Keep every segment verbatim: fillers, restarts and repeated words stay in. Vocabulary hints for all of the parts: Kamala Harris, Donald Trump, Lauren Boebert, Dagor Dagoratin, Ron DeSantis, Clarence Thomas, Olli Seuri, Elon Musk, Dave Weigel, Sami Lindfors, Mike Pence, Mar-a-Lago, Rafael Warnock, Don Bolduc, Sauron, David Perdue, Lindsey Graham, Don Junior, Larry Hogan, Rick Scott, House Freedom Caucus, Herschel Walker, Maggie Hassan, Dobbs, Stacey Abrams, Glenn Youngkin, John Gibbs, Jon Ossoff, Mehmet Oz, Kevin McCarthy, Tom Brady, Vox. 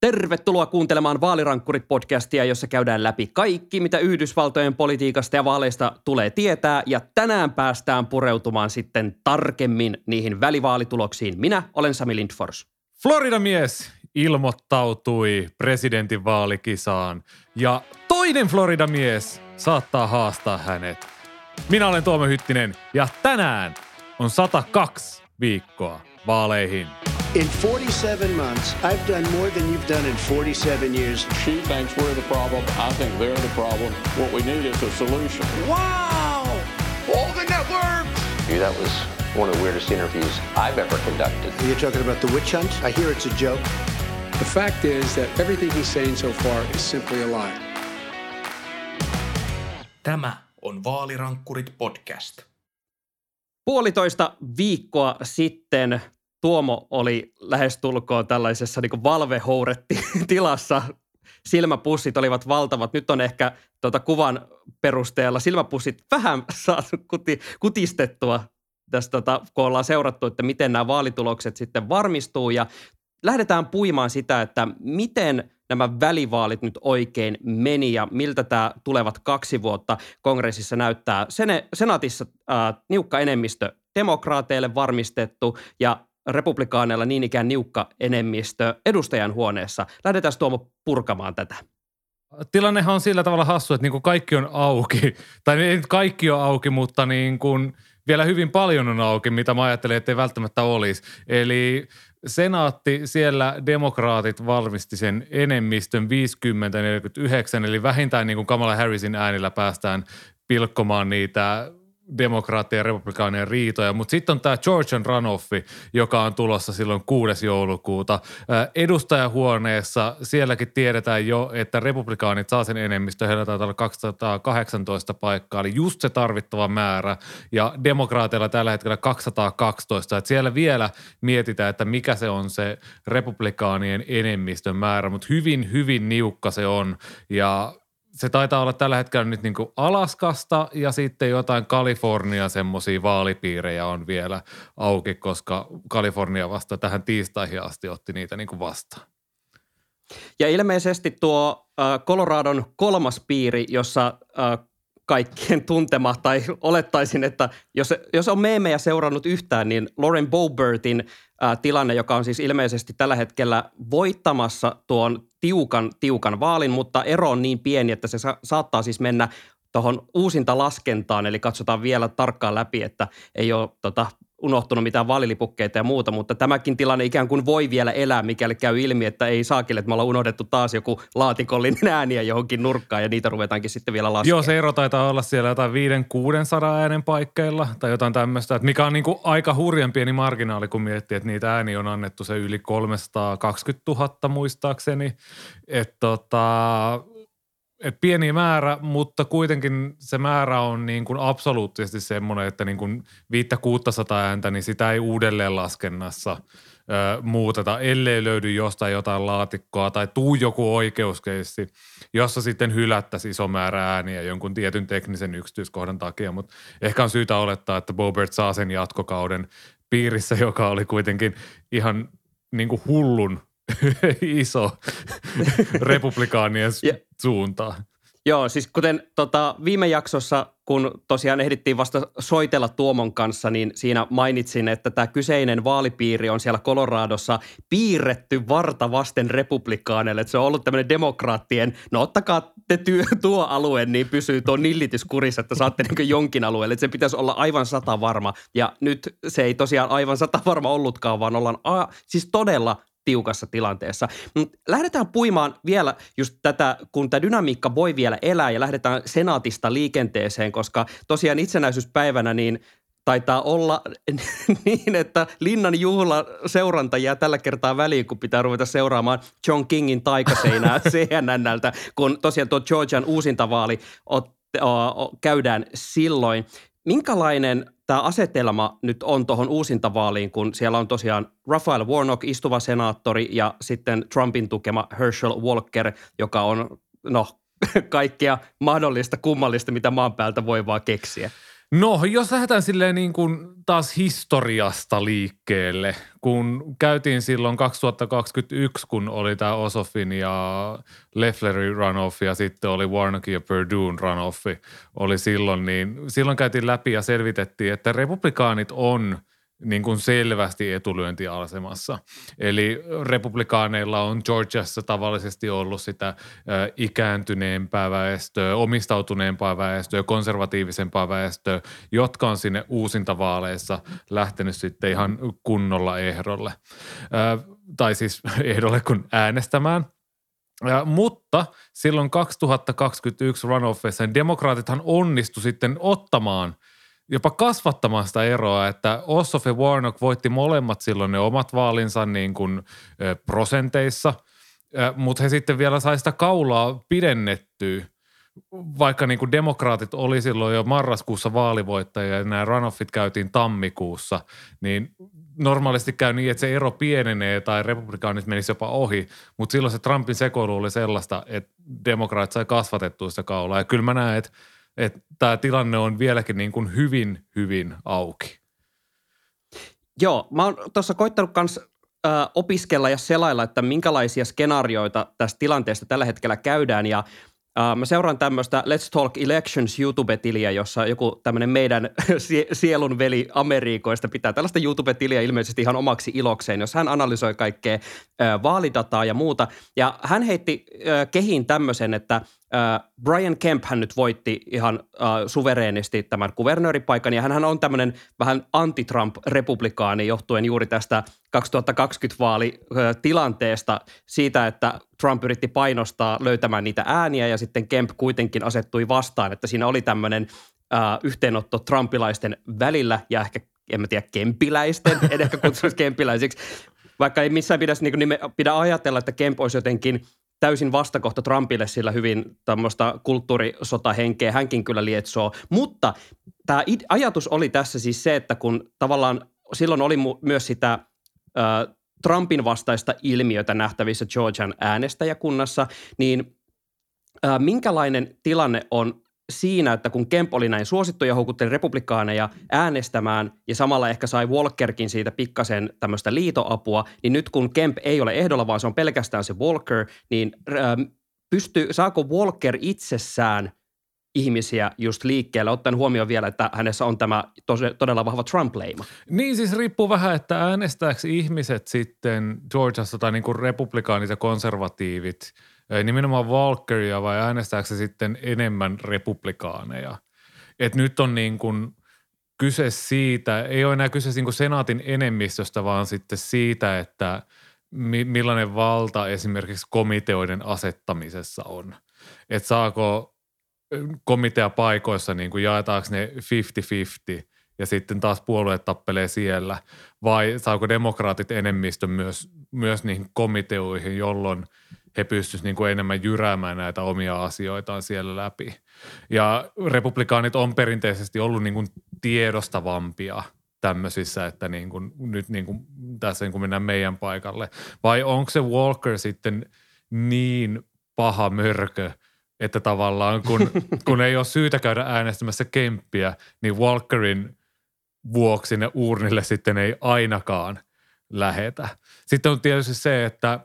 Tervetuloa kuuntelemaan Vaalirankkurit-podcastia, jossa käydään läpi kaikki, mitä Yhdysvaltojen politiikasta ja vaaleista tulee tietää. Ja tänään päästään pureutumaan sitten tarkemmin niihin välivaalituloksiin. Minä olen Sami Lindfors. Florida-mies ilmoittautui presidentinvaalikisaan ja toinen Florida-mies saattaa haastaa hänet. Minä olen Tuomo Hyttinen ja tänään on sata kaksi viikkoa vaaleihin. In forty-seven months, I've done more than you've done in forty-seven years. She thinks we're the problem. I think they're the problem. What we need is a solution. Wow! All the networks! That was one of the weirdest interviews I've ever conducted. You're talking about the witch hunt? I hear it's a joke. The fact is that everything he's saying so far is simply a lie. Tämä on Vaalirankkurit podcast. Puolitoista viikkoa sitten Tuomo oli lähestulkoon tällaisessa niin kuin valvehouret-tilassa. Silmäpussit olivat valtavat. Nyt on ehkä tuota kuvan perusteella silmäpussit vähän saatu kuti, kutistettua, tässä, tuota, kun ollaan seurattu, että miten nämä vaalitulokset sitten varmistuu. Ja lähdetään puimaan sitä, että miten nämä välivaalit nyt oikein meni ja miltä tämä tulevat kaksi vuotta kongressissa näyttää. Sene, senaatissa ää, niukka enemmistö demokraateille varmistettu ja republikaaneilla niin ikään niukka enemmistö edustajan huoneessa. Lähdetään Tuomo purkamaan tätä. Tilannehan on sillä tavalla hassu, että niin kuin kaikki on auki. Tai ei nyt kaikki ole auki, mutta niin kuin vielä hyvin paljon on auki, mitä mä ajattelin, että ei välttämättä olisi. Eli senaatti, siellä demokraatit valmisti sen enemmistön viisikymmentä neljäkymmentäyhdeksän, eli vähintään niin kuin Kamala Harrisin äänillä päästään pilkkomaan niitä demokraattien ja republikaanien riitoja, mutta sitten on tämä Georgian runoffi, joka on tulossa silloin kuudes joulukuuta. Edustajahuoneessa sielläkin tiedetään jo, että republikaanit saa sen enemmistö, heillä taitaa olla kaksisataakahdeksantoista paikkaa, eli just se tarvittava määrä, ja demokraateilla tällä hetkellä kaksisataakaksitoista, että siellä vielä mietitään, että mikä se on se republikaanien enemmistön määrä, mutta hyvin, hyvin niukka se on, ja se taitaa olla tällä hetkellä nyt niin kuin Alaskasta ja sitten jotain Kalifornian semmoisia vaalipiirejä on vielä auki, koska Kalifornia vasta tähän tiistaihin asti otti niitä niin kuin vastaan. Ja ilmeisesti tuo äh, Coloradon kolmas piiri, jossa äh, kaikkien tuntema, tai olettaisin, että jos, jos on meemejä seurannut yhtään, niin Lauren Boebertin ää, tilanne, joka on siis ilmeisesti tällä hetkellä voittamassa tuon tiukan, tiukan vaalin, mutta ero on niin pieni, että se sa- saattaa siis mennä tuohon uusinta laskentaan, eli katsotaan vielä tarkkaan läpi, että ei ole tota, unohtunut mitään vaalilipukkeita ja muuta, mutta tämäkin tilanne ikään kuin voi vielä elää, mikäli käy ilmi, että ei saakille, että me ollaan unohdettu taas joku laatikollinen ääniä johonkin nurkkaan ja niitä ruvetaankin sitten vielä laskemaan. Joo, se ero taitaa olla siellä jotain viidestä kuuteensataan äänen paikkeilla tai jotain tämmöistä, että mikä on niin kuin aika hurjan pieni marginaali, kun miettii, että niitä ääniä on annettu se yli kolmesataakaksikymmentätuhatta muistaakseni, että tota Et pieni määrä, mutta kuitenkin se määrä on niin kuin absoluuttisesti semmoinen, että niin kuin viittä kuuttasataa ääntä, niin sitä ei uudelleen laskennassa ö, muuteta, ellei löydy jostain jotain laatikkoa tai tuu joku oikeuskeissi, jossa sitten hylättäisiin iso määrä ääniä jonkun tietyn teknisen yksityiskohdan takia, mutta ehkä on syytä olettaa, että Boebert saa sen jatkokauden piirissä, joka oli kuitenkin ihan niin kuin hullun iso republikaanien suuntaan. Joo, siis kuten tota, viime jaksossa, kun tosiaan ehdittiin vasta soitella Tuomon kanssa, niin siinä mainitsin, että tämä kyseinen vaalipiiri on siellä Coloradossa piirretty varta vasten republikaaneille. Että se on ollut tämmöinen demokraattien, no ottakaa te työ, tuo alue, niin pysyy tuo nillityskurissa, että saatte niin kuin jonkin alueelle. Että se pitäisi olla aivan sata varma. Ja nyt se ei tosiaan aivan sata varma ollutkaan, vaan ollaan a- siis todella tiukassa tilanteessa. Lähdetään puimaan vielä just tätä, kun tämä dynamiikka voi vielä elää ja lähdetään senaatista liikenteeseen, koska tosiaan itsenäisyyspäivänä niin taitaa olla niin, että linnan juhlaseuranta jää tällä kertaa väliin, kun pitää ruveta seuraamaan John Kingin taikaseinää C N N:ltä, kun tosiaan tuo Georgian uusintavaali käydään silloin. Minkälainen tämä asetelma nyt on tuohon uusintavaaliin, kun siellä on tosiaan Rafael Warnock, istuva senaattori, ja sitten Trumpin tukema Herschel Walker, joka on, no, kaikkea mahdollista, kummallista, mitä maan päältä voi vaan keksiä. No, jos lähdetään silleen niin kuin taas historiasta liikkeelle, kun käytiin silloin kaksituhattakaksikymmentäyksi, kun oli tämä Ossoffin ja Lefflerin runoff ja sitten oli Warnockin ja Perduen runoffi, oli silloin, niin silloin käytiin läpi ja selvitettiin, että republikaanit on niin kuin selvästi etulyöntiasemassa. Eli republikaaneilla on Georgiassa tavallisesti ollut sitä ikääntyneempää väestöä, omistautuneempaa väestöä, konservatiivisempaa väestöä, jotka on sinne uusintavaaleissa lähtenyt sitten ihan kunnolla ehdolle. Tai siis ehdolle kun äänestämään. Ja, mutta silloin kaksituhattakaksikymmentäyksi runoffissa demokraatithan onnistu sitten ottamaan jopa kasvattamaan sitä eroa, että Ossoff ja Warnock voitti molemmat silloin ne omat vaalinsa niin kuin prosenteissa, mutta he sitten vielä sai sitä kaulaa pidennettyä, vaikka niin kuin demokraatit oli silloin jo marraskuussa vaalivoittajia ja nämä runoffit käytiin tammikuussa, niin normaalisti käy niin, että se ero pienenee tai republikaanit menisi jopa ohi, mutta silloin se Trumpin sekoilu oli sellaista, että demokraatit sai kasvatettua sitä kaulaa ja kyllä mä näen, että että tämä tilanne on vieläkin niin kuin hyvin, hyvin auki. Joo, mä oon tuossa koittanut kans äh, opiskella ja selailla, että minkälaisia skenaarioita tästä tilanteesta tällä hetkellä käydään. Ja äh, mä seuraan tämmöistä Let's Talk Elections YouTube-tiliä, jossa joku tämmöinen meidän sielunveli Amerikoista pitää tällaista YouTube-tiliä ilmeisesti ihan omaksi ilokseen, jos hän analysoi kaikkea äh, vaalidataa ja muuta. Ja hän heitti äh, kehiin tämmöisen, että Brian Kemp hän nyt voitti ihan äh, suvereenisti tämän kuvernööripaikan ja hänhän on tämmöinen vähän anti-Trump-republikaani johtuen juuri tästä kaksituhattakaksikymmentä-vaalitilanteesta siitä, että Trump yritti painostaa löytämään niitä ääniä ja sitten Kemp kuitenkin asettui vastaan, että siinä oli tämmöinen äh, yhteenotto trumpilaisten välillä ja ehkä, en mä tiedä, kempiläisten, en ehkä kutsuisi kempiläisiksi, vaikka ei missään pidä, niin kuin, pidä ajatella, että Kemp olisi jotenkin täysin vastakohta Trumpille, sillä hyvin tämmöistä kulttuurisotahenkeä hänkin kyllä lietsoo. Mutta tämä ajatus oli tässä siis se, että kun tavallaan silloin oli mu- myös sitä ö, Trumpin vastaista ilmiötä nähtävissä Georgian äänestäjäkunnassa, niin ö, minkälainen tilanne on siinä, että kun Kemp oli näin suosittu ja houkutteli republikaaneja äänestämään ja samalla ehkä sai Walkerkin siitä pikkasen tämmöistä liitoapua, niin nyt kun Kemp ei ole ehdolla, vaan se on pelkästään se Walker, niin äh, pystyy, saako Walker itsessään ihmisiä just liikkeelle, ottaen huomioon vielä, että hänessä on tämä tos- todella vahva Trump-leima. Niin siis riippuu vähän, että äänestääkö ihmiset sitten Georgiassa tai niin kuin republikaanit ja konservatiivit nimenomaan Walkeria vai äänestääkö se sitten enemmän republikaaneja? Et nyt on niin kuin kyse siitä, ei ole enää kyse niin kuin senaatin enemmistöstä, vaan sitten siitä, että mi- millainen valta esimerkiksi komiteoiden asettamisessa on. Että saako komiteapaikoissa, niin kuin jaetaanko ne fifty-fifty ja sitten taas puolueet tappelee siellä vai saako demokraatit enemmistön myös, myös niihin komiteoihin, jolloin he pystyisivät niin kuin enemmän jyräämään näitä omia asioitaan siellä läpi. Ja republikaanit on perinteisesti ollut niin kuin tiedostavampia tämmöisissä, että niin kuin nyt niin kuin tässä niin kuin mennään meidän paikalle. Vai onko se Walker sitten niin paha mörkö, että tavallaan kun, kun ei ole syytä käydä äänestämässä Kemppiä, niin Walkerin vuoksi ne uurnille sitten ei ainakaan lähetä. Sitten on tietysti se, että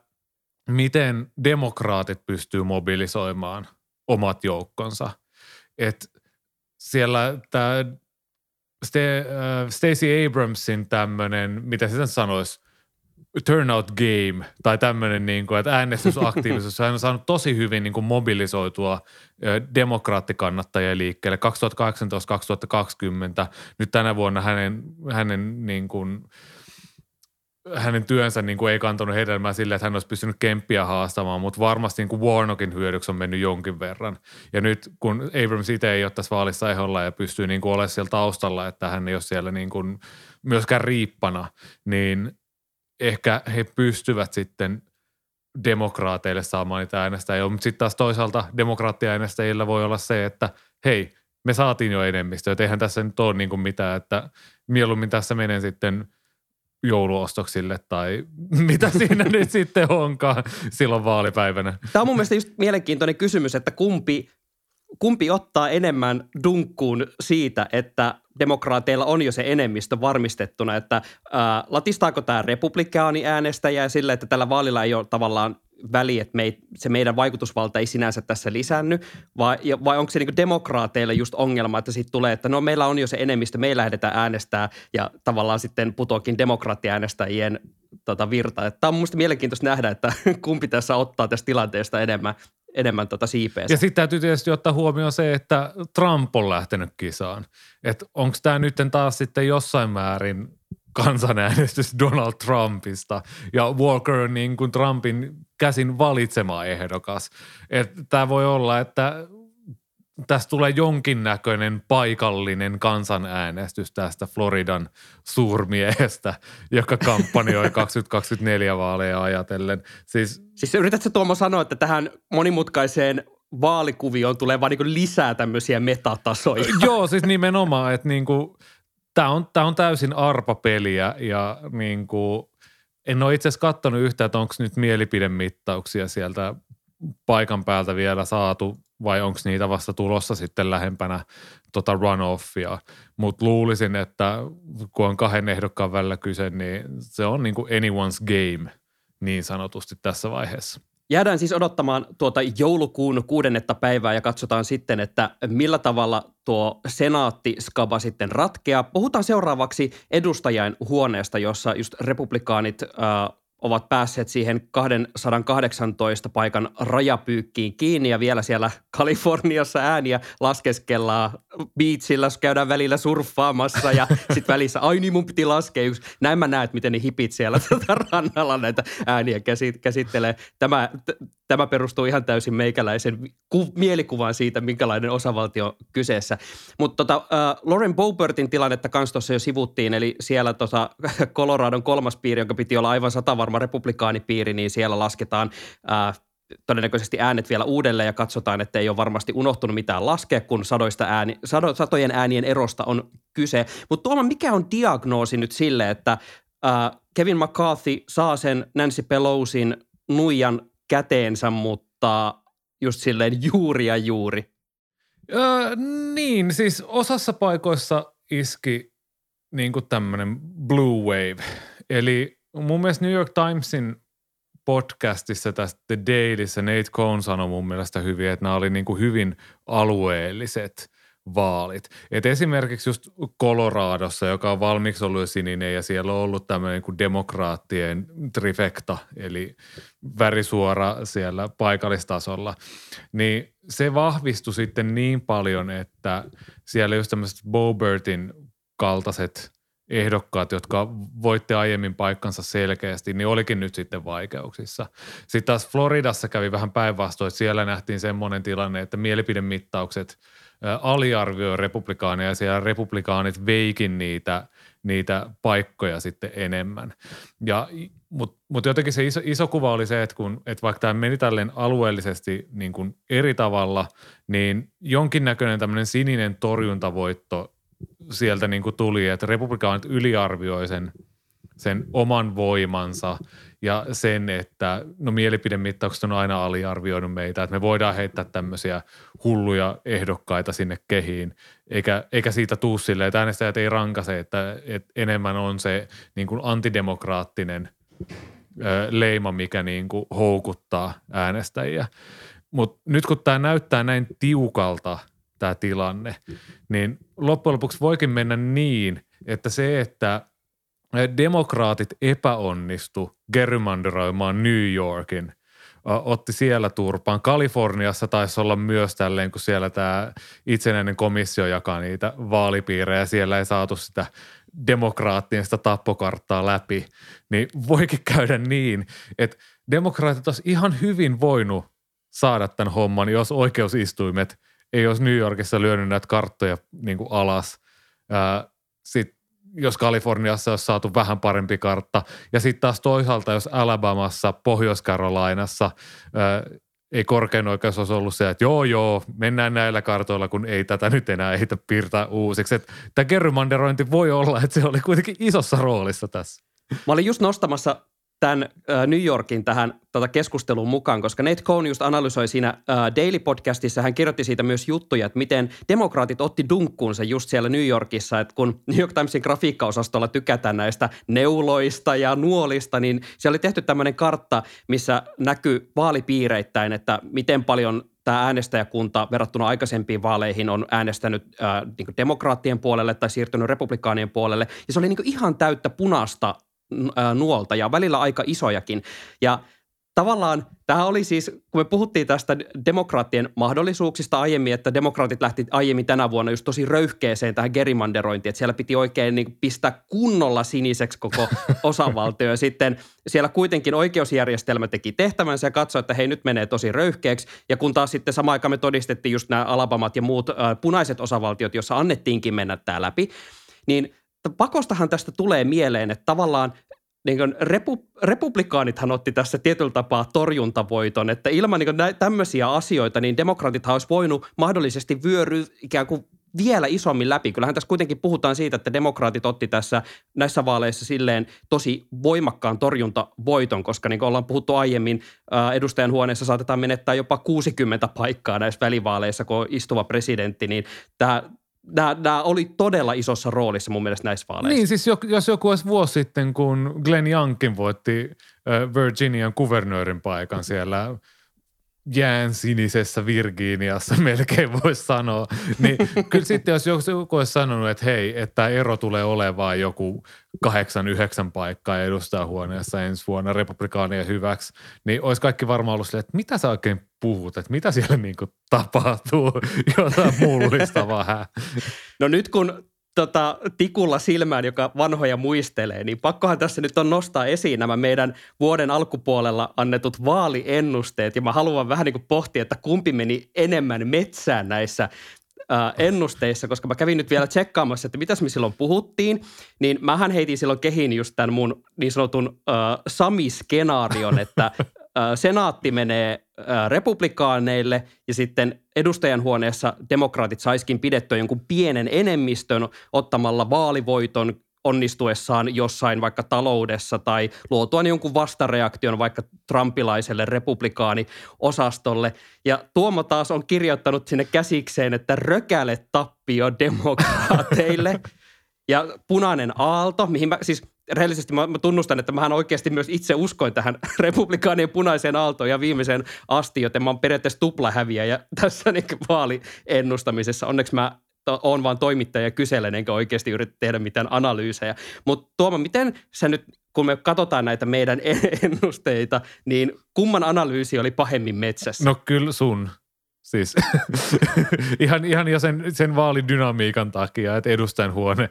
miten demokraatit pystyy mobilisoimaan omat joukkonsa. Että siellä tämä Stacey Abramsin tämmöinen, mitä se sanoisi, turnout game tai tämmöinen, niin kuin, että äänestysaktiivisuus, hän on saanut tosi hyvin niin kuin mobilisoitua demokraattikannattajia liikkeelle kaksituhattakahdeksantoista kaksituhattakaksikymmentä. Nyt tänä vuonna hänen, hänen niin kuin hänen työnsä niin kuin ei kantanut hedelmää sillä, että hän olisi pystynyt Kemppiä haastamaan, mutta varmasti niin kuin Warnockin hyödyksi on mennyt jonkin verran. Ja nyt kun Abrams itse ei ole tässä vaalissa eholla ja pystyy niin kuin olemaan siellä taustalla, että hän ei ole siellä niin kuin myöskään riippana, niin ehkä he pystyvät sitten demokraateille saamaan niitä äänestäjiä. Mutta sitten taas toisaalta demokraattiäänestäjillä voi olla se, että hei, me saatiin jo enemmistö, että eihän tässä nyt ole niin kuin mitään, että mieluummin tässä menen sitten jouluostoksille tai mitä siinä nyt sitten onkaan silloin vaalipäivänä. Tämä on mun mielestä just mielenkiintoinen kysymys, että kumpi kumpi ottaa enemmän dunkkuun siitä, että demokraateilla on jo se enemmistö varmistettuna, että ää, latistaako tämä republikaani äänestäjää sillä, että tällä vaalilla ei ole tavallaan väliä, että me ei, se meidän vaikutusvalta ei sinänsä tässä lisäänny, vai, vai onko se niin kuin demokraateille just ongelma, että siitä tulee, että no meillä on jo se enemmistö, me lähdetään äänestää ja tavallaan sitten putoakin demokraattiäänestäjien tota, virta. Tämä on minusta mielenkiintoista nähdä, että kumpi tässä ottaa tästä tilanteesta enemmän. enemmän tuota siipeensä. Ja sitten täytyy tietysti ottaa huomioon se, että Trump on lähtenyt kisaan. Että onko tämä nyt taas sitten jossain määrin kansanäänestys Donald Trumpista ja Walker niin kuin Trumpin käsin valitsema ehdokas. Että tämä voi olla, että tässä tulee jonkinnäköinen paikallinen kansanäänestys tästä Floridan suurmiehestä, joka kampanjoi kaksituhattakaksikymmentäneljä vaaleja ajatellen. Siis, siis yritätkö Tuomo sanoa, että tähän monimutkaiseen vaalikuvioon tulee vaan niin lisää tämmöisiä metatasoja? Joo, siis nimenomaan, että niin kuin, tämä on, tämä on täysin arpapeliä ja niin kuin, en ole itse asiassa katsonut yhtään, että onko nyt mielipidemittauksia sieltä paikan päältä vielä saatu, vai onko niitä vasta tulossa sitten lähempänä tota runoffia. Mutta luulisin, että kun on kahden ehdokkaan välillä kyse, niin se on niin kuin anyone's game niin sanotusti tässä vaiheessa. Jäädään siis odottamaan tuota joulukuun kuudennetta päivää ja katsotaan sitten, että millä tavalla tuo senaattiskaba sitten ratkeaa. Puhutaan seuraavaksi edustajain huoneesta, jossa just republikaanit äh, – ovat päässeet siihen kaksisataakahdeksantoista paikan rajapyykkiin kiinni ja vielä siellä Kaliforniassa ääniä laskeskellaan beachillä, käydään välillä surffaamassa ja sitten välissä, ai niin mun piti laskea yksi. Näin mä näet, miten ne hipit siellä tuota rannalla näitä ääniä käsittelee. Tämä, t- tämä perustuu ihan täysin meikäläisen ku- mielikuvaan siitä, minkälainen osavaltio on kyseessä. Mutta tota, äh, Lauren Boebertin tilannetta kanssa tuossa jo sivuttiin, eli siellä tota Coloradon kolmas piiri, jonka piti olla aivan satavarma republikaanipiiri, niin siellä lasketaan ää, todennäköisesti äänet vielä uudelleen ja katsotaan, että ei ole varmasti unohtunut mitään laskea, kun sadoista ääni, sado, satojen äänien erosta on kyse. Mutta Tuomo, mikä on diagnoosi nyt sille, että ää, Kevin McCarthy saa sen Nancy Pelosin nuijan käteensä, mutta just silleen juuri ja juuri? Öö, niin, siis osassa paikoissa iski niin kuin tämmöinen blue wave, eli mun mielestä New York Timesin podcastissa tästä The Dailyssä Nate Cohn sanoi mun mielestä hyvin, että nämä oli niin kuin hyvin alueelliset vaalit. Et esimerkiksi just Coloradossa, joka on valmiiksi ollut sininen ja siellä on ollut tämmöinen niin kuin demokraattien trifecta, eli värisuora siellä paikallistasolla, niin se vahvistui sitten niin paljon, että siellä just tämmöiset Boebertin kaltaiset ehdokkaat, jotka voitte aiemmin paikkansa selkeästi, niin olikin nyt sitten vaikeuksissa. Sitten taas Floridassa kävi vähän päinvastoin. Siellä nähtiin semmoinen tilanne, että mielipidemittaukset aliarvioi republikaaneja ja siellä republikaanit veikin niitä, niitä paikkoja sitten enemmän. Mutta mut jotenkin se iso, iso kuva oli se, että, kun, että vaikka tämä meni tälleen alueellisesti niin kuin eri tavalla, niin jonkinnäköinen tämmöinen sininen torjuntavoitto sieltä niin kuin tuli, että republikaanit yliarvioi sen, sen oman voimansa ja sen, että no mielipidemittaukset on aina aliarvioinut meitä, että me voidaan heittää tämmöisiä hulluja ehdokkaita sinne kehiin, eikä, eikä siitä tuu silleen, että äänestäjät ei rankase, että, että enemmän on se niin kuin antidemokraattinen ö, leima, mikä niin kuin houkuttaa äänestäjiä. Mutta nyt kun tämä näyttää näin tiukalta, tämä tilanne, niin loppujen lopuksi voikin mennä niin, että se, että demokraatit epäonnistu gerrymanderoimaan New Yorkin, otti siellä turpaan. Kaliforniassa taisi olla myös tälleen, kun siellä tämä itsenäinen komissio jakaa niitä vaalipiirejä, siellä ei saatu sitä demokraattien sitä tappokarttaa läpi, niin voikin käydä niin, että demokraatit olisi ihan hyvin voinut saada tämän homman, jos oikeusistuimet ei olisi New Yorkissa lyönyt näitä karttoja niin kuin alas. Ää, sit, jos Kaliforniassa olisi saatu vähän parempi kartta. Ja sitten taas toisaalta, jos Alabamassa, Pohjois-Karolainassa ää, ei korkein oikeus olisi ollut se, että joo, joo, mennään näillä kartoilla, kun ei tätä nyt enää ehditä piirtää uusiksi. Tämä gerrymanderointi voi olla, että se oli kuitenkin isossa roolissa tässä. Mä olin just nostamassa tämän äh, New Yorkin tähän tota keskusteluun mukaan, koska Nate Cohn just analysoi siinä äh, Daily-podcastissa, hän kirjoitti siitä myös juttuja, että miten demokraatit otti dunkkuunsa just siellä New Yorkissa, että kun New York Timesin grafiikkaosastolla tykätään näistä neuloista ja nuolista, niin siellä oli tehty tämmöinen kartta, missä näkyy vaalipiireittäin, että miten paljon tämä äänestäjäkunta verrattuna aikaisempiin vaaleihin on äänestänyt äh, niin kuin demokraattien puolelle tai siirtynyt republikaanien puolelle, ja se oli niin kuin ihan täyttä punaista nuolta ja välillä aika isojakin. Ja tavallaan tämä oli siis, kun me puhuttiin tästä demokraattien mahdollisuuksista aiemmin, että demokraatit lähti aiemmin tänä vuonna just tosi röyhkeeseen tähän gerimanderointiin, että siellä piti oikein niin pistää kunnolla siniseksi koko osavaltio. Ja sitten siellä kuitenkin oikeusjärjestelmä teki tehtävänsä ja katsoi, että hei, nyt menee tosi röyhkeäksi. Ja kun taas sitten samaan aikaan me todistettiin just nämä Alabamat ja muut äh, punaiset osavaltiot, joissa annettiinkin mennä tämä läpi, niin pakostahan tästä tulee mieleen, että tavallaan niin kuin repu, republikaanithan otti tässä tietyllä tapaa torjuntavoiton, että ilman niin kuin nä- tämmöisiä asioita, niin demokraatithan olisi voinut mahdollisesti vyöryä ikään kuin vielä isommin läpi. Kyllähän tässä kuitenkin puhutaan siitä, että demokraatit otti tässä näissä vaaleissa silleen tosi voimakkaan torjuntavoiton, koska niin kuin ollaan puhuttu aiemmin, ää, edustajan huoneessa saatetaan menettää jopa kuusikymmentä paikkaa näissä välivaaleissa, kun on istuva presidentti, niin tämä Nämä, nämä oli todella isossa roolissa mun mielestä näissä vaaleissa. Niin, siis jos joku olisi vuosi sitten, kun Glenn Youngkin voitti Virginian kuvernöörin paikan siellä jään sinisessä Virginiassa, melkein voisi sanoa, niin kyllä sitten jos joku olisi sanonut, että hei, että ero tulee olemaan joku kahdeksan, yhdeksän paikkaa edustajahuoneessa ensi vuonna republikaanien hyväksi, niin olisi kaikki varmaan ollut silleen, että mitä sä oikein puhut, että mitä siellä niinku tapahtuu, jotain mullista vähän. No nyt kun tota, tikulla silmään, joka vanhoja muistelee, niin pakkohan tässä nyt on nostaa esiin nämä meidän vuoden alkupuolella annetut vaaliennusteet, ja mä haluan vähän niin kuin pohtia, että kumpi meni enemmän metsään näissä Äh, ennusteissa, koska mä kävin nyt vielä tsekkaamassa, että mitäs me silloin puhuttiin, niin mähän heitin silloin kehiin just tämän mun niin sanotun äh, Sami-skenaarion, että äh, senaatti menee äh, republikaaneille ja sitten edustajanhuoneessa demokraatit saisikin pidettyä jonkun pienen enemmistön ottamalla vaalivoiton onnistuessaan jossain vaikka taloudessa tai luotuaan jonkun vastareaktion vaikka trumpilaiselle republikaaniosastolle. Ja Tuomo taas on kirjoittanut sinne käsikseen, että rökäle tappio demokraateille ja punainen aalto, mihin mä siis rehellisesti mä, mä tunnustan, että mähän oikeasti myös itse uskoin tähän republikaanien punaiseen aaltoon ja viimeiseen asti, joten mä oon periaatteessa tuplahäviäjä tässä niin vaaliennustamisessa. Onneksi mä on vaan toimittaja ja kyselen, enkä oikeasti yritä tehdä mitään analyysejä. Mutta Tuomo, miten sä nyt, kun me katsotaan näitä meidän ennusteita, niin kumman analyysi oli pahemmin metsässä? No kyllä sun. Siis ihan, ihan ja sen, sen vaalidynamiikan takia, että edustajanhuone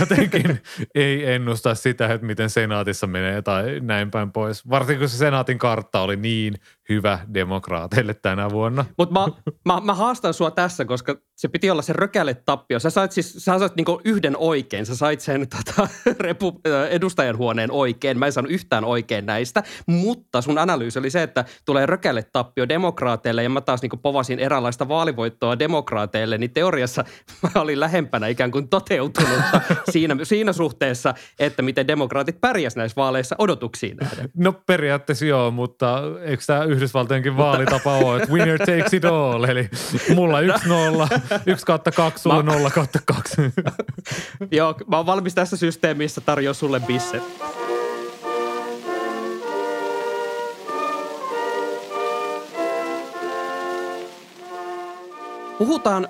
jotenkin ei ennusta sitä, että miten senaatissa menee tai näin päin pois. Varsinkin kun se senaatin kartta oli niin hyvä demokraateille tänä vuonna. Mutta mä, mä, mä haastan sua tässä, koska se piti olla se rökäle tappio. Sä sait siis, sä sait niinku yhden oikein. Sä sait sen tota, repu, edustajanhuoneen oikein. Mä en saanut yhtään oikein näistä, mutta sun analyysi oli se, että tulee rökäle tappio demokraateille ja mä taas niinku povasin eräänlaista vaalivoittoa demokraateille, niin teoriassa mä olin lähempänä ikään kuin toteutunutta siinä, siinä suhteessa, että miten demokraatit pärjäs näissä vaaleissa odotuksiin nähden. No periaatteessa joo, mutta eikö tämä Yhdysvaltojenkin vaalitapa ole, että winner takes it all, eli mulla yksi nolla, yksi kautta kaksi, sulla mä... nolla kautta kaksi. Joo, mä oon valmis tässä systeemissä tarjoa sulle bisset. Puhutaan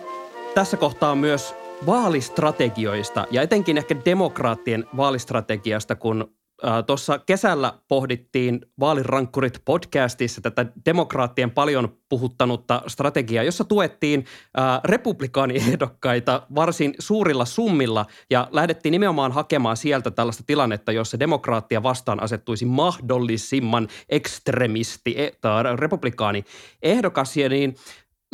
tässä kohtaa myös vaalistrategioista ja etenkin ehkä demokraattien vaalistrategiasta, kun äh, tuossa kesällä pohdittiin Vaalirankkurit podcastissa tätä demokraattien paljon puhuttanutta strategiaa, jossa tuettiin äh, republikaaniehdokkaita varsin suurilla summilla ja lähdettiin nimenomaan hakemaan sieltä tällaista tilannetta, jossa demokraattia vastaan asettuisi mahdollisimman ekstremisti e- tai republikaanieehdokas ja niin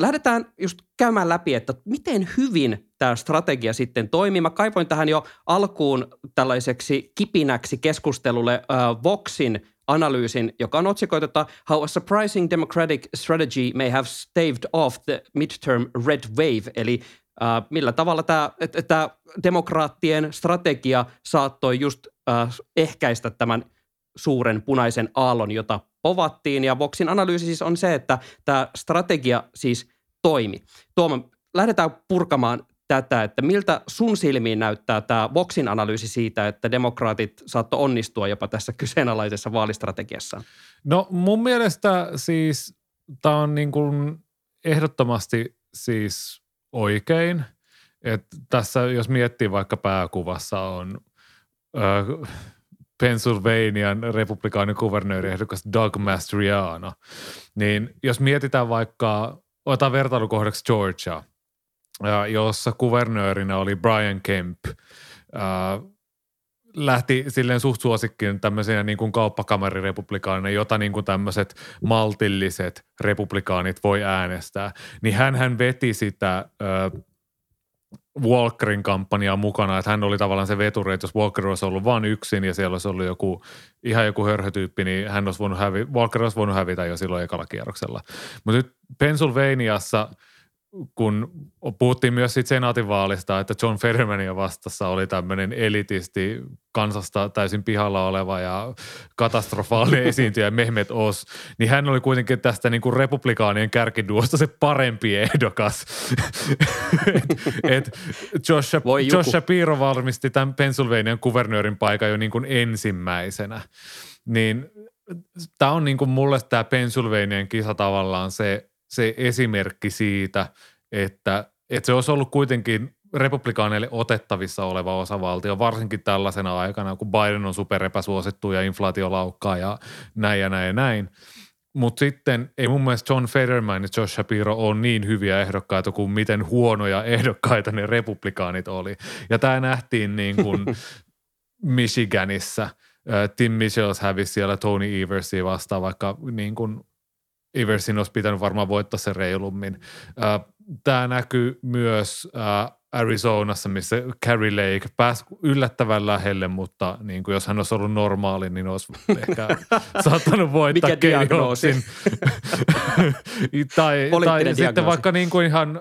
lähdetään just käymään läpi, että miten hyvin tämä strategia sitten toimii. Mä kaivoin tähän jo alkuun tällaiseksi kipinäksi keskustelulle uh, Voxin analyysin, joka on otsikoitettu How a surprising democratic strategy may have staved off the midterm red wave, eli uh, millä tavalla tämä, tämä demokraattien strategia saattoi just uh, ehkäistä tämän suuren punaisen aallon, jota povattiin. Ja Voxin analyysi siis on se, että tämä strategia siis toimi. Tuomo, lähdetään purkamaan tätä, että miltä sun silmiin näyttää tämä Voxin analyysi siitä, että demokraatit saattoi onnistua jopa tässä kyseenalaisessa vaalistrategiassa? No mun mielestä siis tämä on niin kuin ehdottomasti siis oikein. Et tässä jos miettii vaikka pääkuvassa on ö, Pennsylvanian republikaanin kuvernööriehdokas Doug Mastriano, niin jos mietitään vaikka, otetaan vertailukohdaksi Georgia, jossa kuvernöörinä oli Brian Kemp, ö, lähti silleen suht suosikkiin tämmöisenä niin kuin kauppakamarirepublikaanina, jota niin kuin tämmöiset maltilliset republikaanit voi äänestää, niin hänhän veti sitä ö, Walkerin kampanjaa mukana, että hän oli tavallaan se veturi, että jos Walker olisi ollut vain yksin ja siellä olisi ollut joku, ihan joku hörhötyyppi, niin hän olisi voinut hävi- Walker olisi voinut hävitä jo silloin ekalla kierroksella. Mutta nyt Pennsylvaniassa, kun puhuttiin myös siitä senaatinvaalista, että John Fettermania vastassa oli tämmöinen elitisti, kansasta täysin pihalla oleva ja katastrofaalinen esiintyjä Mehmet Oz, niin hän oli kuitenkin tästä niin kuin republikaanien kärkiduosta se parempi ehdokas. et, et Josh, Josh Shapiro varmisti tämän Pennsylvanian kuvernöörin paikan jo niin kuin ensimmäisenä. Niin tämä on niin kuin mulle tämä Pennsylvanian kisa tavallaan se, se esimerkki siitä, että, että se olisi ollut kuitenkin republikaaneille otettavissa oleva osavaltio, varsinkin tällaisena aikana, kun Biden on superepäsuosittu ja inflaatio laukkaa ja näin ja näin ja näin. Mutta sitten ei mun mielestä John Fetterman ja Josh Shapiro ole niin hyviä ehdokkaita kuin miten huonoja ehdokkaita ne republikaanit oli. Ja tämä nähtiin niin kuin Michiganissa. Tim Michels hävisi siellä Tony Eversia vastaan, vaikka niin kuin Eversin olisi pitänyt varmaan voittaa sen reilummin. Tämä näkyy myös Arizonassa, missä Carrie Lake pääsi yllättävän lähelle, mutta niin kuin jos hän olisi ollut normaali, niin olisi ehkä saattanut voittaa Keiriosin. tai tai sitten vaikka niin kuin ihan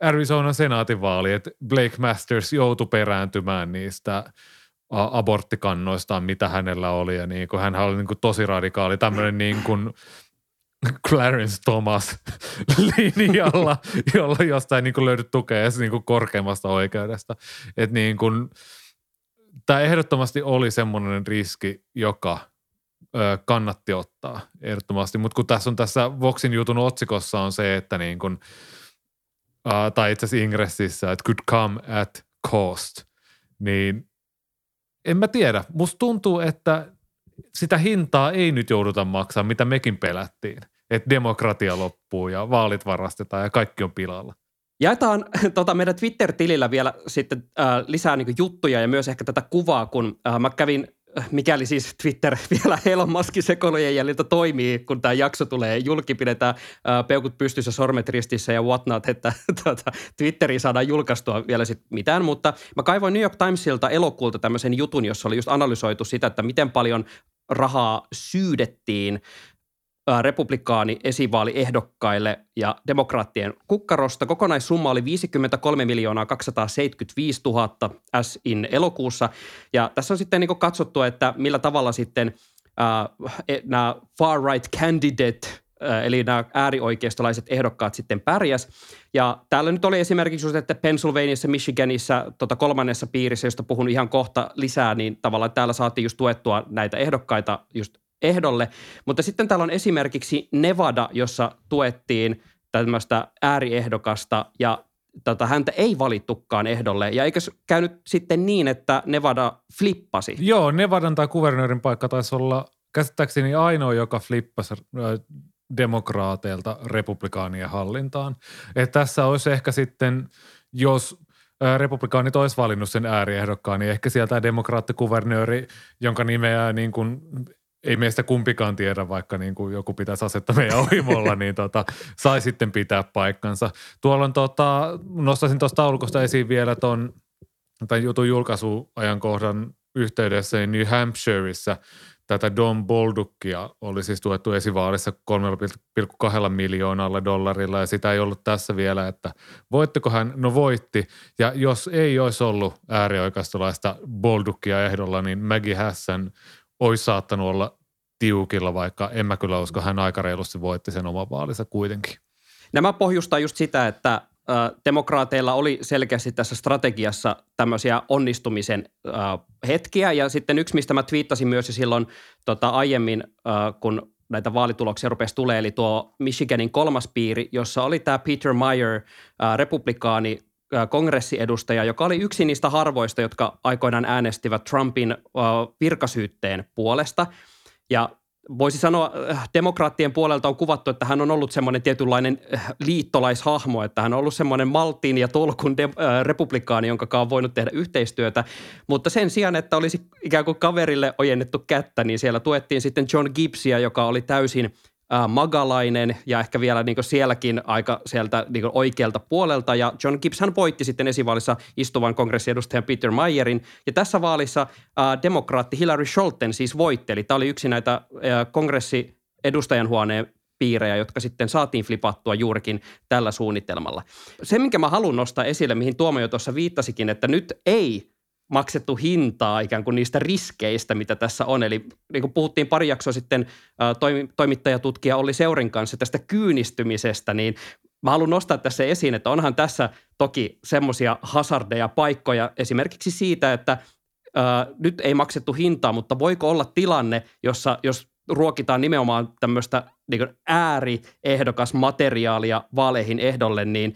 Arizonan senaatinvaali, että Blake Masters joutui perääntymään niistä aborttikannoistaan, mitä hänellä oli. Ja niin kuin, hänhän oli niin kuin tosi radikaali, tämmöinen niin kuin Clarence Thomas linjalla, jolla jostain niin kuin löydyt tukea edes niin kuin korkeimmasta oikeudesta. Että niin kuin, tämä ehdottomasti oli semmoinen riski, joka ö, kannatti ottaa ehdottomasti. Mutta kun tässä on tässä Voxin jutun otsikossa on se, että niin kuin, ä, tai itse asiassa Ingressissä, että could come at cost, niin en mä tiedä. Musta tuntuu, että sitä hintaa ei nyt jouduta maksaa, mitä mekin pelättiin. Että demokratia loppuu ja vaalit varastetaan ja kaikki on pilalla. Jaetaan tota, meidän Twitter-tilillä vielä sitten äh, lisää niin kuin juttuja ja myös ehkä tätä kuvaa, kun äh, mä kävin, mikäli siis Twitter vielä Elon Muskin sekoilujen jäljiltä toimii, kun tämä jakso tulee julki, pidetään äh, peukut pystyssä, sormet ristissä ja whatnot, että tuota, Twitteriin saadaan julkaistua vielä sitten mitään, mutta mä kaivoin New York Timesilta elokuulta tämmöisen jutun, jossa oli just analysoitu sitä, että miten paljon rahaa syydettiin republikaani esivaaliehdokkaille ja demokraattien kukkarosta. Kokonaissumma oli viisikymmentäkolme miljoonaa kaksisataaseitsemänkymmentäviisituhatta as in elokuussa. Ja tässä on sitten niin katsottu, että millä tavalla sitten äh, nämä far right candidate, äh, eli nämä äärioikeistolaiset ehdokkaat sitten pärjäs. Ja täällä nyt oli esimerkiksi just, että Pennsylvaniassa, Michiganissa, tota kolmannessa piirissä, josta puhun ihan kohta lisää, niin tavallaan täällä saatiin just tuettua näitä ehdokkaita just ehdolle. Mutta sitten täällä on esimerkiksi Nevada, jossa tuettiin tämmöistä ääriehdokasta ja tota, häntä ei valittukaan ehdolle. Ja eikö käynyt sitten niin, että Nevada flippasi? Joo, Nevadan tai kuvernöörin paikka taisi olla käsittääkseni ainoa, joka flippasi demokraateilta republikaanien hallintaan. Et tässä olisi ehkä sitten, jos republikaanit olisi valinnut sen ääriehdokkaan, niin ehkä sieltä demokraattikuvernööri, jonka nimeä niin kuin ei meistä kumpikaan tiedä, vaikka niin kuin joku pitäisi asettaa meidän ohimolla, niin tota, sai sitten pitää paikkansa. Tuolla on, tota, nostaisin tuosta taulukosta esiin vielä ton, tämän jutun julkaisuajankohdan yhteydessä, niin New Hampshireissa tätä Don Bolducia oli siis tuettu esivaalissa kolme pilkku kaksi miljoonalla dollarilla, ja sitä ei ollut tässä vielä, että voittiko hän? No voitti, ja jos ei olisi ollut äärioikeistolaista Bolducia ehdolla, niin Maggie Hassan olisi saattanut olla tiukilla, vaikka en mä kyllä usko, hän aika reilusti voitti sen oman vaalinsa kuitenkin. Nämä pohjustaa just sitä, että demokraateilla oli selkeästi tässä strategiassa tämmöisiä onnistumisen hetkiä, ja sitten yksi, mistä mä twiittasin myös silloin tota, aiemmin, kun näitä vaalituloksia rupesi tulee, eli tuo Michiganin kolmas piiri, jossa oli tämä Peter Meijer, republikaani, kongressiedustaja, joka oli yksi niistä harvoista, jotka aikoinaan äänestivät Trumpin virkasyytteen puolesta. Ja voisi sanoa, demokraattien puolelta on kuvattu, että hän on ollut semmoinen tietynlainen liittolaishahmo, että hän on ollut semmoinen maltin ja tolkun de- äh, republikaani, jonka on voinut tehdä yhteistyötä. Mutta sen sijaan, että olisi ikään kuin kaverille ojennettu kättä, niin siellä tuettiin sitten John Gibbsia, joka oli täysin äh, magalainen ja ehkä vielä niin kuin sielläkin aika sieltä niin kuin oikealta puolelta. Ja John Gibbs hän voitti sitten esivaalissa istuvan kongressiedustajan Peter Meijerin. Ja tässä vaalissa äh, demokraatti Hillary Scholten siis voitteli. Tämä oli yksi näitä äh, kongressiedustajan huoneen piirejä, jotka sitten saatiin flipattua juurikin tällä suunnitelmalla. Se, minkä mä haluan nostaa esille, mihin Tuomo jo tuossa viittasikin, että nyt ei maksettu hintaa ikään kuin niistä riskeistä, mitä tässä on. Eli niin kuin puhuttiin pari jaksoa sitten toimittajatutkija Olli Seurin kanssa tästä kyynistymisestä, niin mä haluan nostaa tässä esiin, että onhan tässä toki semmoisia hazardeja, paikkoja esimerkiksi siitä, että ää, nyt ei maksettu hintaa, mutta voiko olla tilanne, jossa jos ruokitaan nimenomaan tämmöistä niin kuin ääriehdokasmateriaalia vaaleihin ehdolle, niin